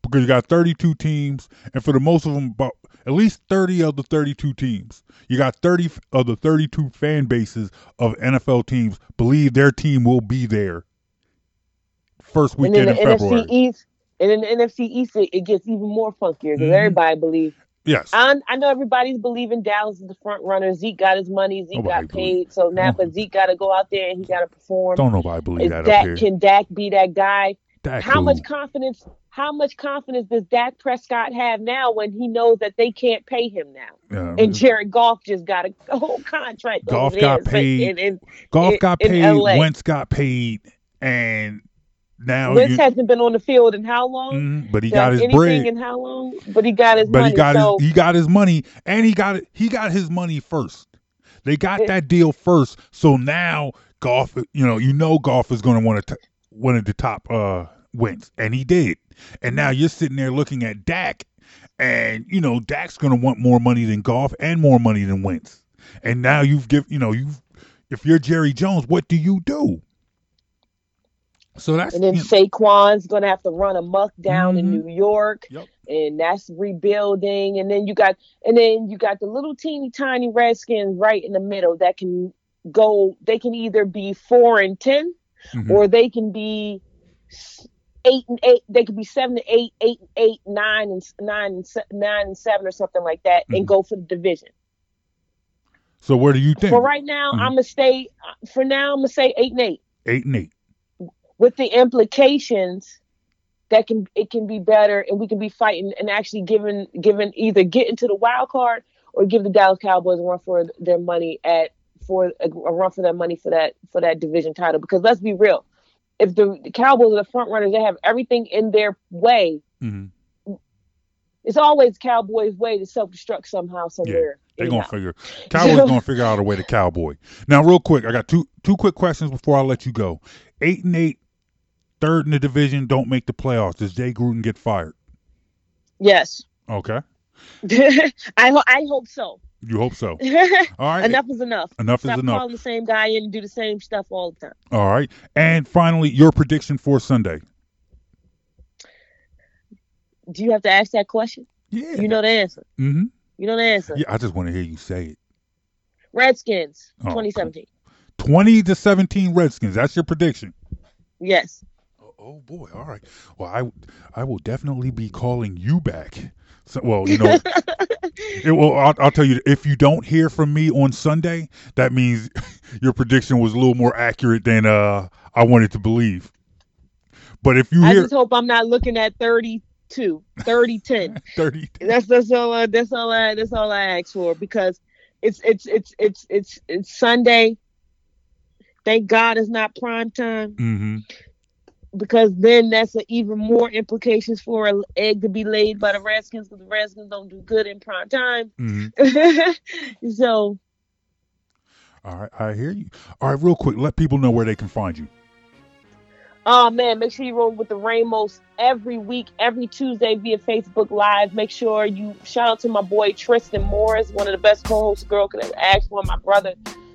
Because you got thirty-two teams, and for the most of them, about at least thirty of the thirty-two teams, you got thirty of the thirty-two fan bases of N F L teams believe their team will be there first weekend in February. N F C East, and in the N F C East, it gets even more funkier because mm-hmm. everybody believes. Yes. I'm, I know everybody's believing Dallas is the front runner. Zeke got his money. Zeke nobody got paid. Believe. So now, but Zeke got to go out there and he got to perform. Don't nobody believe is that Dak, up here. Can Dak be that guy? Dak how dude. much confidence? How much confidence does Dak Prescott have now when he knows that they can't pay him now? Yeah, and man. Jared Goff just got a whole contract. Goff got paid. In, in, Goff in, got paid. Wentz got paid. And now Wentz you, hasn't been on the field in how long? Mm, but he got his bread. In how long? But he got his but money. He got, so, his, he got his money, and he got he got his money first. They got it, that deal first. So now Goff, you know, you know, Goff is going to want to wanted to top uh, Wentz, and he did. And now you're sitting there looking at Dak, and you know Dak's going to want more money than Goff and more money than Wentz. And now you've give, you know, you if you're Jerry Jones, what do you do? So that's, and then you know, Saquon's going to have to run amok down mm-hmm. in New York, yep. and that's rebuilding. And then you got, and then you got the little teeny tiny Redskins right in the middle that can go. They can either be four and ten, mm-hmm. or they can be eight and eight. They could be seven and eight, eight and eight, nine and nine and se- nine and seven, or something like that, mm-hmm. and go for the division. So where do you think? For right now, mm-hmm. I'm gonna stay. For now, I'm gonna say eight and eight. Eight and eight. With the implications that can it can be better, and we can be fighting and actually giving giving either get into the wild card or give the Dallas Cowboys a run for their money at for a run for their money for that for that division title. Because let's be real, if the, the Cowboys are the front runners, they have everything in their way. Mm-hmm. It's always Cowboys' way to self-destruct somehow somewhere. Yeah. They're gonna figure. Cowboys gonna figure out a way to cowboy. Now, real quick, I got two two quick questions before I let you go. Eight and eight. Third in the division, don't make the playoffs. Does Jay Gruden get fired? Yes. Okay. I ho- I hope so. You hope so. All right. Enough is enough. Enough Stop is enough. Stop calling the same guy in and do the same stuff all the time. All right. And finally, your prediction for Sunday. Do you have to ask that question? Yeah. You know the answer. Mm-hmm. You know the answer. Yeah, I just want to hear you say it. Redskins, oh, twenty seventeen. Cool. twenty to seventeen Redskins. That's your prediction. Yes. Oh boy! All right. Well, I I will definitely be calling you back. So, well, you know, it will, I'll, I'll tell you, if you don't hear from me on Sunday, that means your prediction was a little more accurate than uh I wanted to believe. But if you, I hear, just hope I'm not looking at thirty-two, thirty, ten. thirty. That's that's all. Uh, that's all. I that's all I ask for, because it's it's it's it's it's it's Sunday. Thank God it's not prime time. Mm-hmm. Because then that's a, even more implications for an egg to be laid by the Redskins, because the Redskins don't do good in prime time. Mm-hmm. So. All right. I hear you. All right. Real quick, let people know where they can find you. Oh, man. Make sure you roll with the Ramos every week, every Tuesday via Facebook Live. Make sure you shout out to my boy Tristan Morris, one of the best co-hosts a girl could ever ask for, my brother.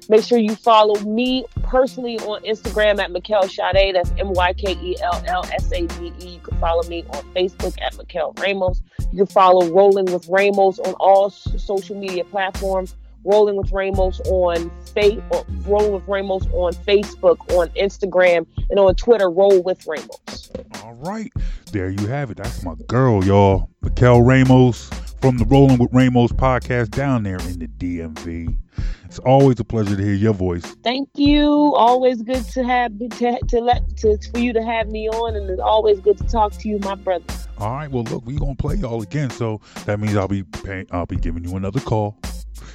Make sure you follow me personally on Instagram at Mikelle Sade. That's M Y K E L L S A D E. You can follow me on Facebook at Mikelle Ramos. You can follow Rolling with Ramos on all social media platforms. Rolling with Ramos on Fa- Rolling with Ramos on Facebook, on Instagram, and on Twitter. Roll with Ramos. All right, there you have it. That's my girl, y'all. Mikelle Ramos from the Rolling with Ramos podcast down there in the D M V. It's always a pleasure to hear your voice. Thank you. Always good to have to to let to for you to have me on, and it's always good to talk to you, my brother. All right. Well, look, we're gonna play y'all again, so that means I'll be paying, I'll be giving you another call.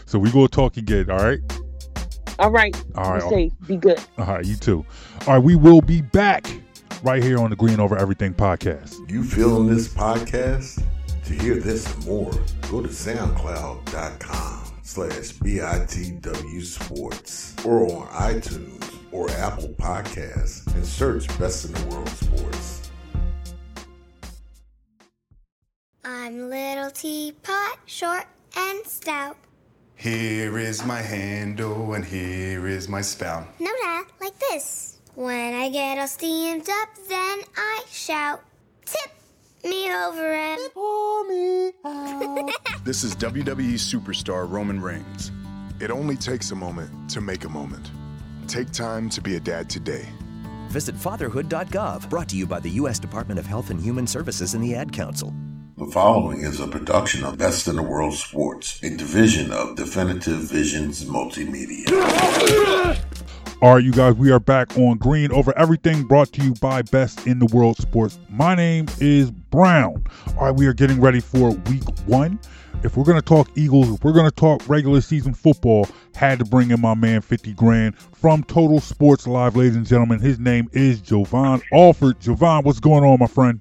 So we gonna talk again. All right. All right. All right. Be safe. Be good. All right. You too. All right. We will be back right here on the Green Over Everything podcast. You feeling this podcast? To hear this and more, go to soundcloud.com slash BITW Sports or on iTunes or Apple Podcasts and search Best in the World Sports. I'm Little Teapot, short and stout. Here is my handle and here is my spout. No, Dad, like this. When I get all steamed up, then I shout, tip me over and pour me out. This is W W E superstar Roman Reigns. It only takes a moment to make a moment. Take time to be a dad today. Visit fatherhood dot gov, brought to you by the U S Department of Health and Human Services and the Ad Council. The following is a production of Best in the World Sports, a division of Definitive Visions Multimedia. All right, you guys, we are back on Green Over Everything, brought to you by Best in the World Sports. My name is Brown. All right, we are getting ready for week one. If we're going to talk Eagles, if we're going to talk regular season football, had to bring in my man fifty grand from Total Sports Live, ladies and gentlemen. His name is Jovan Alford. Jovan, what's going on, my friend?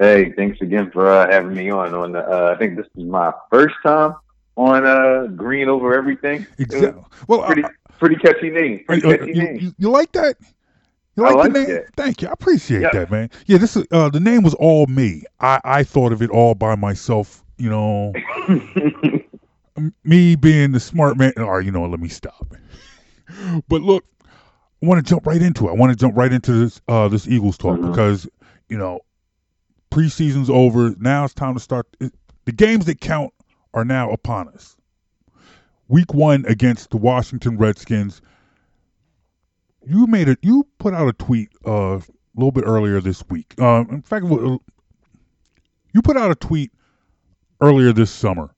Hey, thanks again for uh, having me on. On the, uh, I think this is my first time on uh, Green Over Everything. Exactly. Well, pretty, I, pretty catchy name. Pretty catchy you, name. You, you like that? You like, I like the name? That. Thank you. I appreciate yeah. that, man. Yeah, this is, uh, the name was all me. I, I thought of it all by myself. You know, me being the smart man. Or you know, let me stop. But look, I want to jump right into it. I want to jump right into this uh, this Eagles talk mm-hmm. because you know. Preseason's over. Now it's time to start. The games that count are now upon us. Week one against the Washington Redskins. You made it. You put out a tweet uh, a little bit earlier this week. Uh, in fact, you put out a tweet earlier this summer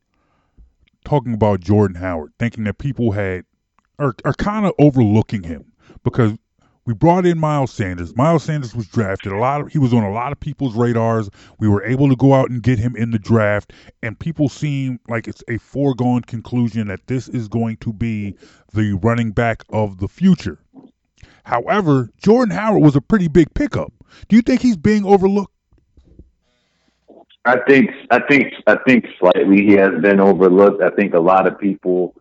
talking about Jordan Howard, thinking that people had are are kind of overlooking him because. We brought in Miles Sanders. Miles Sanders was drafted. A lot of he was on a lot of people's radars. We were able to go out and get him in the draft, and people seem like it's a foregone conclusion that this is going to be the running back of the future. However, Jordan Howard was a pretty big pickup. Do you think he's being overlooked? I think I think I think slightly he has been overlooked. I think a lot of people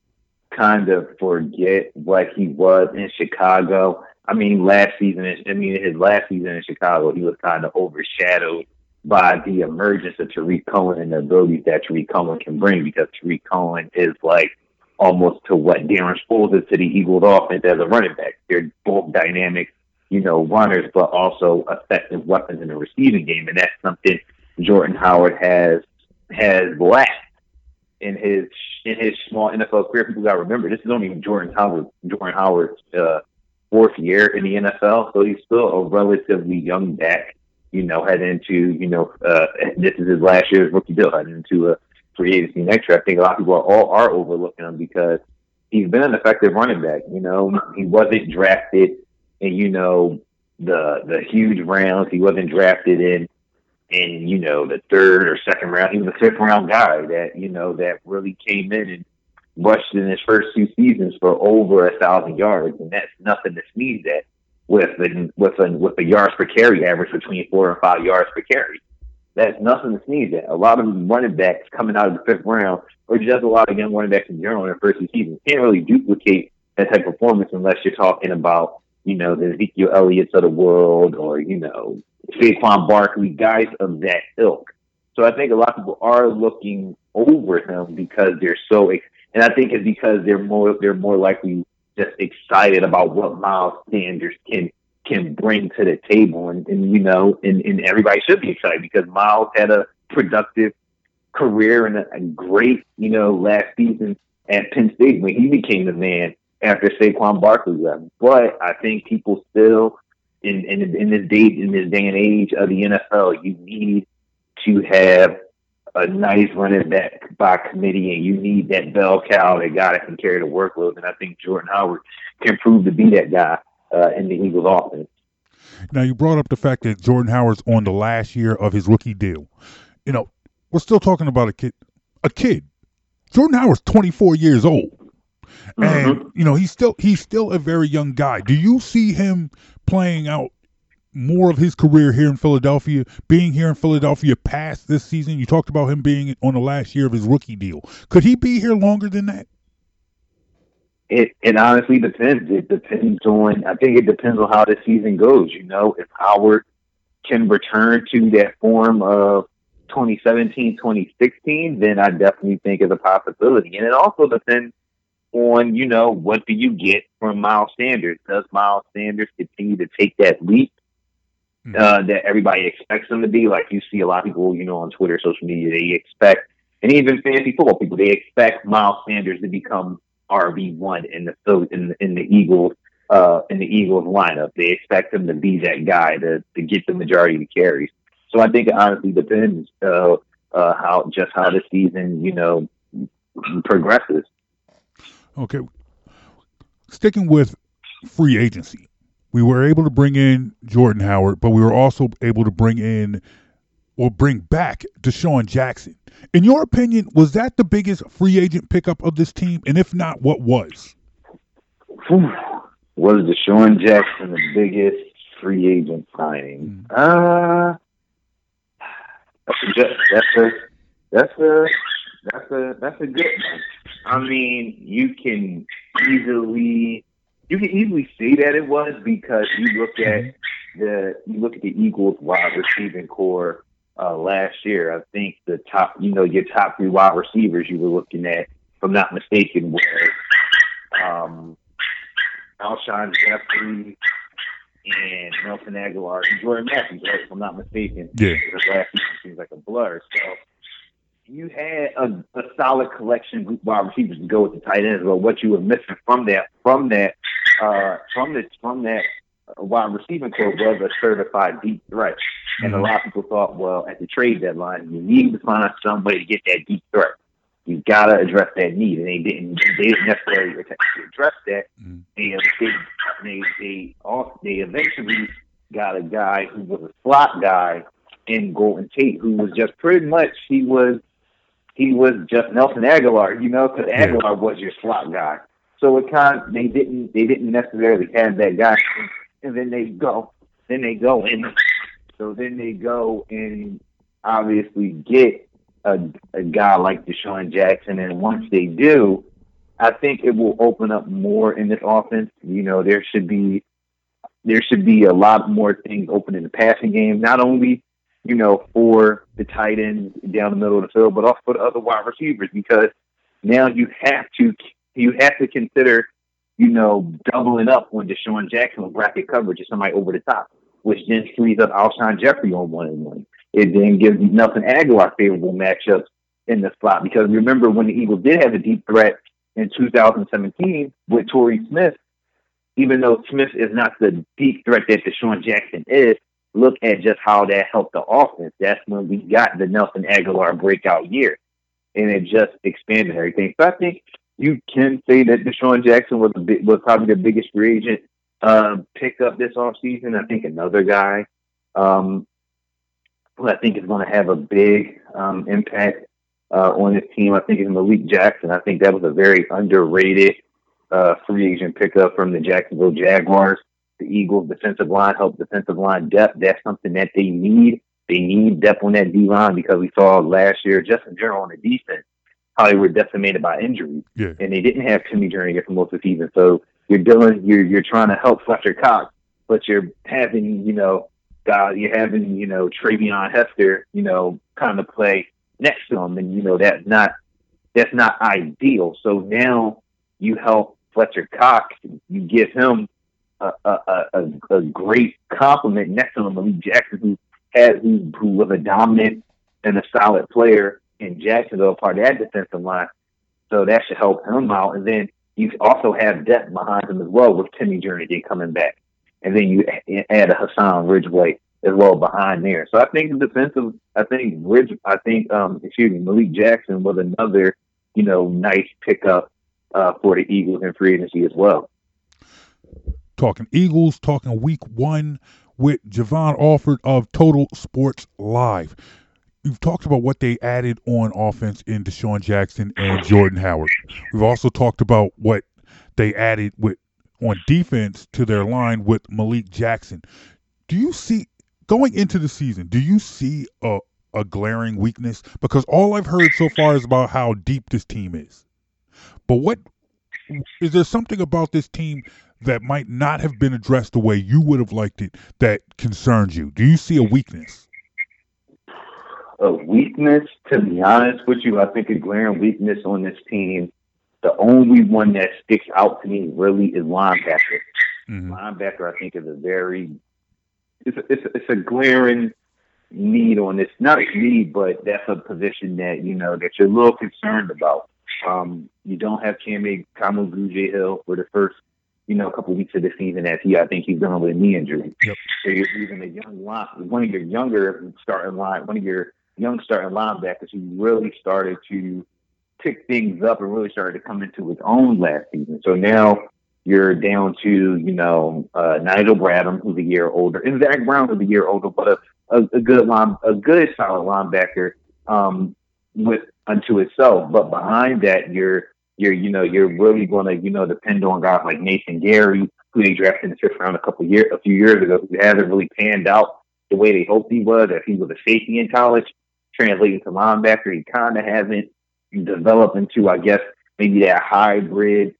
kind of forget what he was in Chicago. I mean, last season, I mean, his last season in Chicago, he was kind of overshadowed by the emergence of Tarik Cohen and the abilities that Tarik Cohen can bring, because Tarik Cohen is like almost to what Darren Sproles is to the Eagles offense as a running back. They're both dynamic, you know, runners, but also effective weapons in the receiving game. And that's something Jordan Howard has, has lacked in his, in his small N F L career. People got to remember, this is only Jordan Howard, Jordan Howard's, uh, fourth year in the N F L, so he's still a relatively young back, you know, heading into, you know, uh, this is his last year's rookie deal, heading into a free agency next year. I think a lot of people are, all are overlooking him because he's been an effective running back. You know, he wasn't drafted in, you know, the the huge rounds. He wasn't drafted in, in you know, the third or second round. He was a fifth-round guy that, you know, that really came in and rushed in his first two seasons for over a thousand yards, and that's nothing to sneeze at with a, with a, with a yards per carry average between four and five yards per carry. That's nothing to sneeze at. A lot of running backs coming out of the fifth round, or just a lot of young running backs in general in their first two seasons, can't really duplicate that type of performance unless you're talking about, you know, the Ezekiel Elliott's of the world or, you know, Saquon Barkley, guys of that ilk. So I think a lot of people are looking over him because they're so excited. And I think it's because they're more they're more likely just excited about what Miles Sanders can can bring to the table, and, and you know, and, and everybody should be excited because Miles had a productive career and a, a great, you know, last season at Penn State when he became the man after Saquon Barkley left. But I think people still in in, in this day in this day and age of the N F L, you need to have a nice running back by committee, and you need that bell cow, that guy that can carry the workload. And I think Jordan Howard can prove to be that guy uh, in the Eagles offense. Now, you brought up the fact that Jordan Howard's on the last year of his rookie deal. You know, we're still talking about a kid. A kid. Jordan Howard's twenty-four years old. Mm-hmm. And, you know, he's still he's still a very young guy. Do you see him playing out more of his career here in Philadelphia, being here in Philadelphia past this season? You talked about him being on the last year of his rookie deal. Could he be here longer than that? It it honestly depends. It depends on, I think it depends on how the season goes. You know, if Howard can return to that form of twenty seventeen, twenty sixteen, then I definitely think it's a possibility. And it also depends on, you know, what do you get from Miles Sanders? Does Miles Sanders continue to take that leap Uh, that everybody expects them to be? Like, you see a lot of people, you know, on Twitter, social media, they expect, and even fantasy football people, they expect Miles Sanders to become R B one in the in the, in the Eagles uh, in the Eagles lineup. They expect him to be that guy to to get the majority of the carries. So I think it honestly depends. Uh, uh, how just how the season, you know, progresses. Okay. Sticking with free agency, we were able to bring in Jordan Howard, but we were also able to bring in or bring back Deshaun Jackson. In your opinion, was that the biggest free agent pickup of this team? And if not, what was? Was Deshaun Jackson the biggest free agent signing? Mm. Uh, that's a, that's a, that's a, that's a good one. I mean, you can easily, you can easily say that it was, because you look at the, you look at the Eagles wide receiving core uh, last year. I think the top, you know, your top three wide receivers you were looking at, if I'm not mistaken, were um, Alshon Jeffrey and Nelson Aguilar and Jordan Matthews, right? If I'm not mistaken. Yeah. Because last season seems like a blur. So you had a, a solid collection group wide receivers to go with the tight ends, but what you were missing from that, from that, uh, from the, from that wide receiving core was a certified deep threat. And mm-hmm. a lot of people thought, well, at the trade deadline, you need to find some way to get that deep threat. You gotta address that need, and they didn't. They didn't necessarily address that. Mm-hmm. They, they, they, also, they eventually got a guy who was a slot guy in Golden Tate, who was just pretty much he was he was just Nelson Aguilar, you know, because Aguilar was your slot guy. So it kind of, they didn't they didn't necessarily have that guy, and then they go, then they go, and so then they go and obviously get A, a guy like Deshaun Jackson. And once they do, I think it will open up more in this offense. You know, there should be there should be a lot more things open in the passing game, not only, you know, for the tight ends down the middle of the field, but also for the other wide receivers, because now you have to you have to consider, you know, doubling up on Deshaun Jackson with bracket coverage or somebody over the top, which then frees up Alshon Jeffrey on one and one. It then gives Nelson Aguilar favorable matchups in the slot, because remember when the Eagles did have a deep threat in two thousand seventeen with Torrey Smith, even though Smith is not the deep threat that Deshaun Jackson is, look at just how that helped the offense. That's when we got the Nelson Aguilar breakout year, and it just expanded everything. So I think you can say that Deshaun Jackson was, a big, was probably the biggest free agent uh, pickup this offseason. I think another guy Um, who I think is going to have a big um, impact uh, on this team, I think, is Malik Jackson. I think that was a very underrated uh, free agent pickup from the Jacksonville Jaguars. The Eagles' defensive line helped defensive line depth. That's something that they need. They need depth on that D-line, because we saw last year, just in general on the defense, how they were decimated by injuries. Yeah. And they didn't have Timmy Jernigan for most of the season. So you're dealing, you're, you're trying to help Fletcher Cox, but you're having, you know, Uh, you're having, you know, Trevion Hester, you know, kind of play next to him. And, you know, that's not, that's not ideal. So now you help Fletcher Cox, you give him a, a, a, a great compliment next to him. Malik Jackson, who has, who, who was a dominant and a solid player in Jacksonville, part of that defensive line. So that should help him out. And then you also have depth behind him as well, with Timmy Jernigan coming back. And then you add a Hassan Ridgeway as well behind there. So I think the defensive, I think Ridge, I think, um, excuse me, Malik Jackson was another, you know, nice pickup uh, for the Eagles in free agency as well. Talking Eagles, talking week one with Jovan Alford of Total Sports Live. We've talked about what they added on offense in Deshaun Jackson and Jordan Howard. We've also talked about what they added with on defense to their line with Malik Jackson. Do you see, going into the season, do you see a, a glaring weakness? Because all I've heard so far is about how deep this team is. But what, is there something about this team that might not have been addressed the way you would have liked it that concerns you? Do you see a weakness? A weakness, to be honest with you, I think a glaring weakness on this team, the only one that sticks out to me really is linebacker. Mm-hmm. Linebacker, I think, is a very it's a, it's, a, it's a glaring need on this. Not a need, but that's a position that, you know, that you're a little concerned about. Um, you don't have Kame Kamuguje-Hill for the first, you know, couple weeks of the season, as he, I think, he's done with a knee injury. Yep. So you're losing a young line, one of your younger starting line, one of your young starting linebackers who really started to pick things up and really started to come into his own last season. So now you're down to, you know, uh, Nigel Bradham, who's a year older, and Zach Brown, who's a year older, but a, a, a good line, a good solid linebacker um, with unto itself. But behind that, you're you're you know you're really going to you know depend on guys like Nathan Gary, who they drafted in the fifth round a couple years a few years ago, who hasn't really panned out the way they hoped he was. If he was a safety in college, translating to linebacker, he kind of hasn't developed into, I guess, maybe that hybrid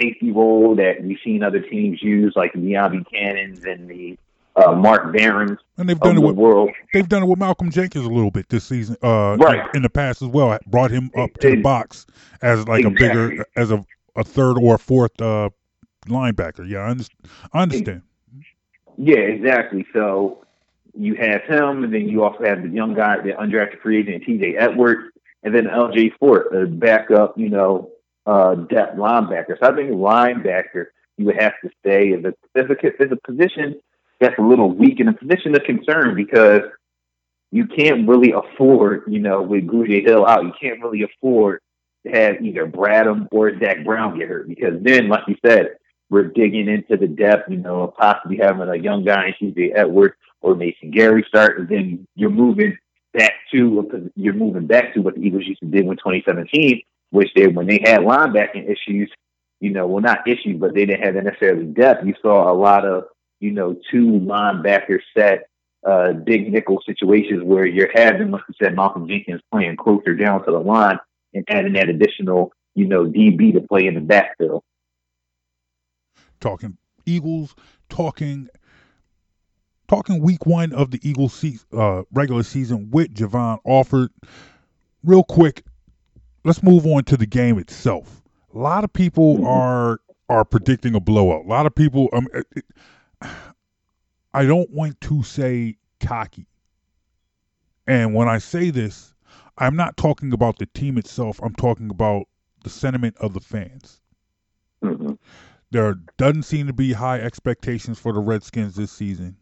safety role that we've seen other teams use, like the Deion Buchanans and the uh, Mark Barrons and they've done of it with, the world. They've done it with Malcolm Jenkins a little bit this season, uh, right. in, in the past as well. Brought him up it, to it, the box as like exactly. a bigger, as a, a third or a fourth uh, linebacker. Yeah, I, under, I understand. Yeah, exactly. So you have him, and then you also have the young guy, the undrafted free agent, T J Edwards, and then L J Fort, a backup, you know, Uh, depth linebacker. So I think linebacker, you would have to say, is a, is a, is a position that's a little weak and a position of concern because you can't really afford, you know, with Grugier Hill out, you can't really afford to have either Bradham or Zach Brown get hurt because then, like you said, we're digging into the depth, you know, of possibly having a young guy, T J Edwards or Mason Gary start, and then you're moving back to you're moving back to what the Eagles used to do in twenty seventeen. Which they, when they had linebacking issues, you know, well, not issues, but they didn't have necessarily depth. You saw a lot of, you know, two linebacker set, uh, big nickel situations where you're having, like you said, Malcolm Jenkins playing closer down to the line and adding that additional, you know, D B to play in the backfield. Talking Eagles, talking, talking week one of the Eagles se- uh, regular season with Jovan Alford. Real quick, let's move on to the game itself. A lot of people mm-hmm. are are predicting a blowout. A lot of people. Um, it, it, I don't want to say cocky, and when I say this, I'm not talking about the team itself. I'm talking about the sentiment of the fans. Mm-hmm. There doesn't seem to be high expectations for the Redskins this season.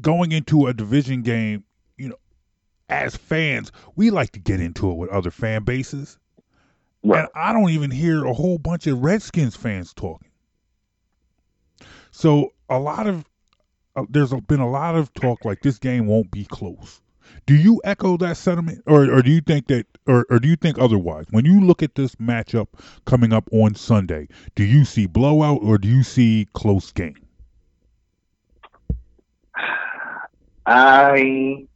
Going into a division game, you know, as fans, we like to get into it with other fan bases. Right. And I don't even hear a whole bunch of Redskins fans talking. So a lot of, uh, there's been a lot of talk like this game won't be close. Do you echo that sentiment or, or do you think that, or, or do you think otherwise? When you look at this matchup coming up on Sunday, do you see blowout or do you see close game? I...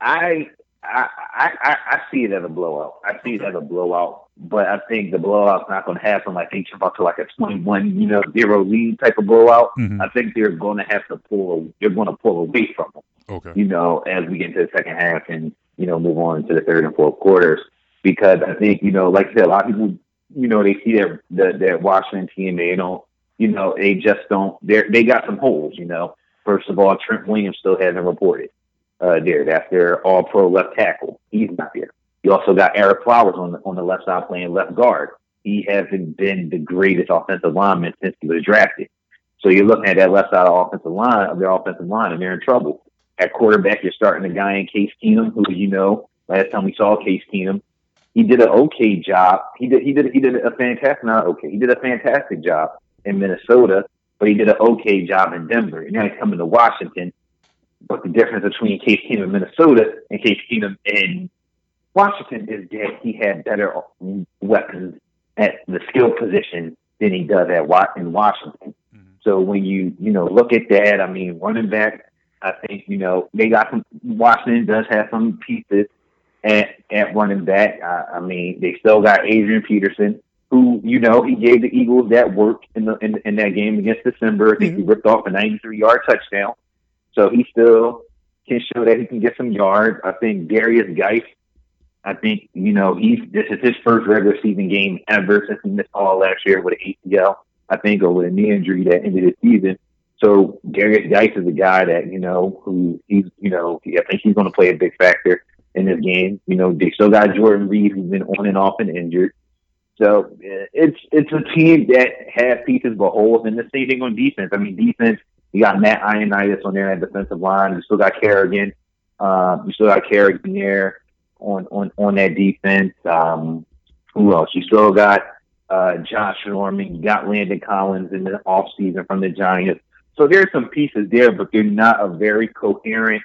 I, I I I see it as a blowout. I see it as a blowout, but I think the blowout's not going to happen. Like they jump up to like a twenty-one, you know, zero lead type of blowout. Mm-hmm. I think they're going to have to pull. They're going to pull away from them. Okay. You know, as we get into the second half and you know move on to the third and fourth quarters, because I think you know, like I said, a lot of people, you know, they see their that that Washington team. They don't, you know, they just don't. They they got some holes. You know, first of all, Trent Williams still hasn't reported. Uh, there, that's their all-pro left tackle. He's not there. You also got Eric Flowers on the, on the left side playing left guard. He hasn't been the greatest offensive lineman since he was drafted. So you're looking at that left side of offensive line of their offensive line, and they're in trouble. At quarterback, you're starting a guy in Case Keenum, who you know last time we saw Case Keenum, he did an okay job. He did he did he did a fantastic not okay. He did a fantastic job in Minnesota, but he did an okay job in Denver. And now he's coming to Washington. But the difference between Case Keenum in Minnesota and Case Keenum in Washington is that he had better weapons at the skill position than he does at in Washington. Mm-hmm. So when you, you know, look at that, I mean, running back, I think, you know, they got some, Washington does have some pieces at, at running back. I, I mean, they still got Adrian Peterson, who, you know, he gave the Eagles that work in the, in, in that game against December. I think mm-hmm. he ripped off a ninety-three yard touchdown. So he still can show that he can get some yards. I think Darius Geis, I think, you know, he's this is his first regular season game ever since he missed all last year with an A C L, I think, or with a knee injury that ended his season. So Darius Geis is a guy that, you know, who he's, you know, I think he's going to play a big factor in this game. You know, they still got Jordan Reed, who's been on and off and injured. So it's it's a team that has pieces but holes, and the same thing on defense. I mean, defense. You got Matt Ioannidis on there at defensive line. You still got Kerrigan. Uh, you still got Kerrigan there on, on, on that defense. Um, who else? You still got uh, Josh Norman. You got Landon Collins in the offseason from the Giants. So there are some pieces there, but they're not a very coherent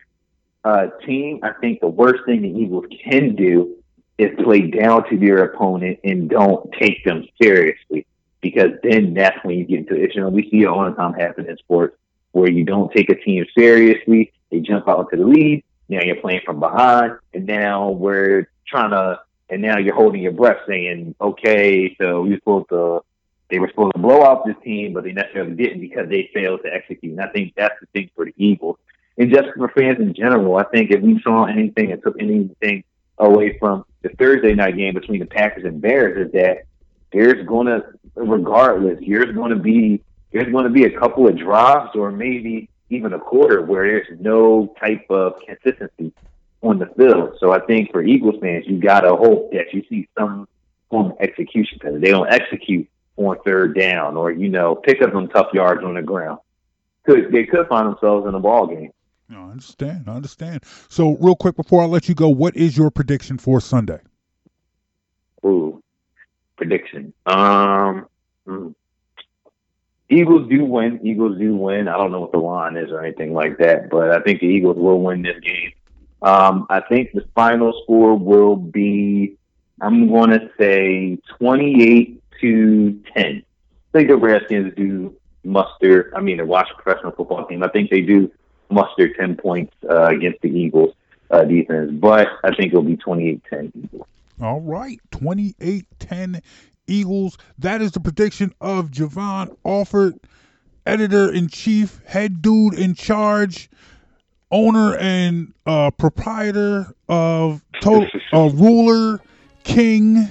uh, team. I think the worst thing the Eagles can do is play down to their opponent and don't take them seriously, because then that's when you get into it. You know, we see it all the time happen in sports where you don't take a team seriously. They jump out to the lead. Now you're playing from behind, and now we're trying to, and now you're holding your breath saying, okay, so you're supposed to, they were supposed to blow out this team, but they necessarily didn't because they failed to execute. And I think that's the thing for the Eagles. And just for fans in general, I think if we saw anything and took anything away from the Thursday night game between the Packers and Bears is that there's going to, regardless, there's going to be there's going to be a couple of drives or maybe even a quarter where there's no type of consistency on the field. So I think for Eagles fans, you got to hope that you see some form of execution, because they don't execute on third down or, you know, pick up some tough yards on the ground. Could They could find themselves in a ball game. I understand. I understand. So real quick, before I let you go, what is your prediction for Sunday? Ooh, prediction. Um, mm. Eagles do win. Eagles do win. I don't know what the line is or anything like that, but I think the Eagles will win this game. Um, I think the final score will be, I'm going to say twenty-eight to ten. I think the Redskins do muster, I mean, the Washington professional football team, I think they do muster ten points uh, against the Eagles uh, defense, but I think it'll be twenty-eight ten Eagles. All right, twenty-eight ten Eagles. That is the prediction of Jovan Alford, editor-in-chief, head dude in charge, owner and uh, proprietor of Total, uh, Ruler King.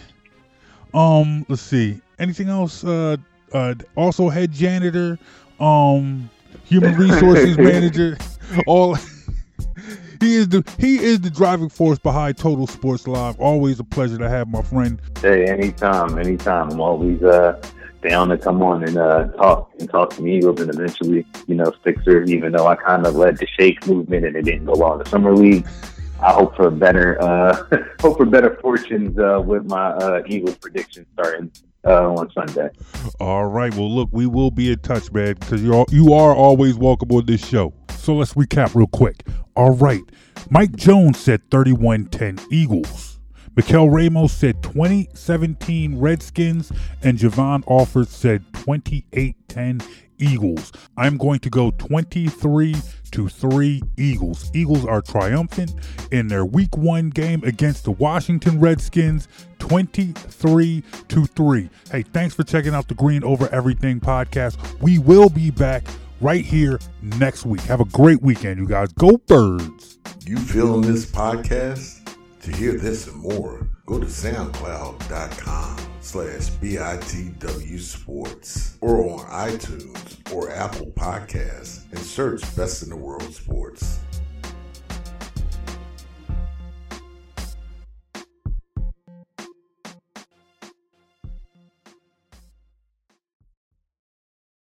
Um, let's see. Anything else? Uh, uh, also head janitor. Um. Human resources manager, all he is the he is the driving force behind Total Sports Live. Always a pleasure to have my friend. Hey, anytime, anytime. I'm always uh, down to come on and uh, talk and talk to the Eagles and eventually, you know, Sixers. Even though I kind of led the Shake movement and it didn't go well in the summer league, I hope for better uh, hope for better fortunes uh, with my uh, Eagles predictions starting Uh, on Sunday. All right. Well, look, we will be in touch, man, because you you are always welcome on this show. So let's recap real quick. All right. Mike Jones said thirty-one ten Eagles. Mikelle Ramos said twenty seventeen Redskins. And Jovan Alford said twenty-eight ten Eagles. I'm going to go twenty-three to three Eagles. Eagles are triumphant in their week one game against the Washington Redskins, twenty-three to three. Hey, thanks for checking out the Green Over Everything podcast. We will be back right here next week. Have a great weekend, you guys. Go Birds. You feeling this podcast? To hear this and more, go to soundcloud.com slash BITW Sports or on iTunes or Apple Podcasts and search Best in the World Sports.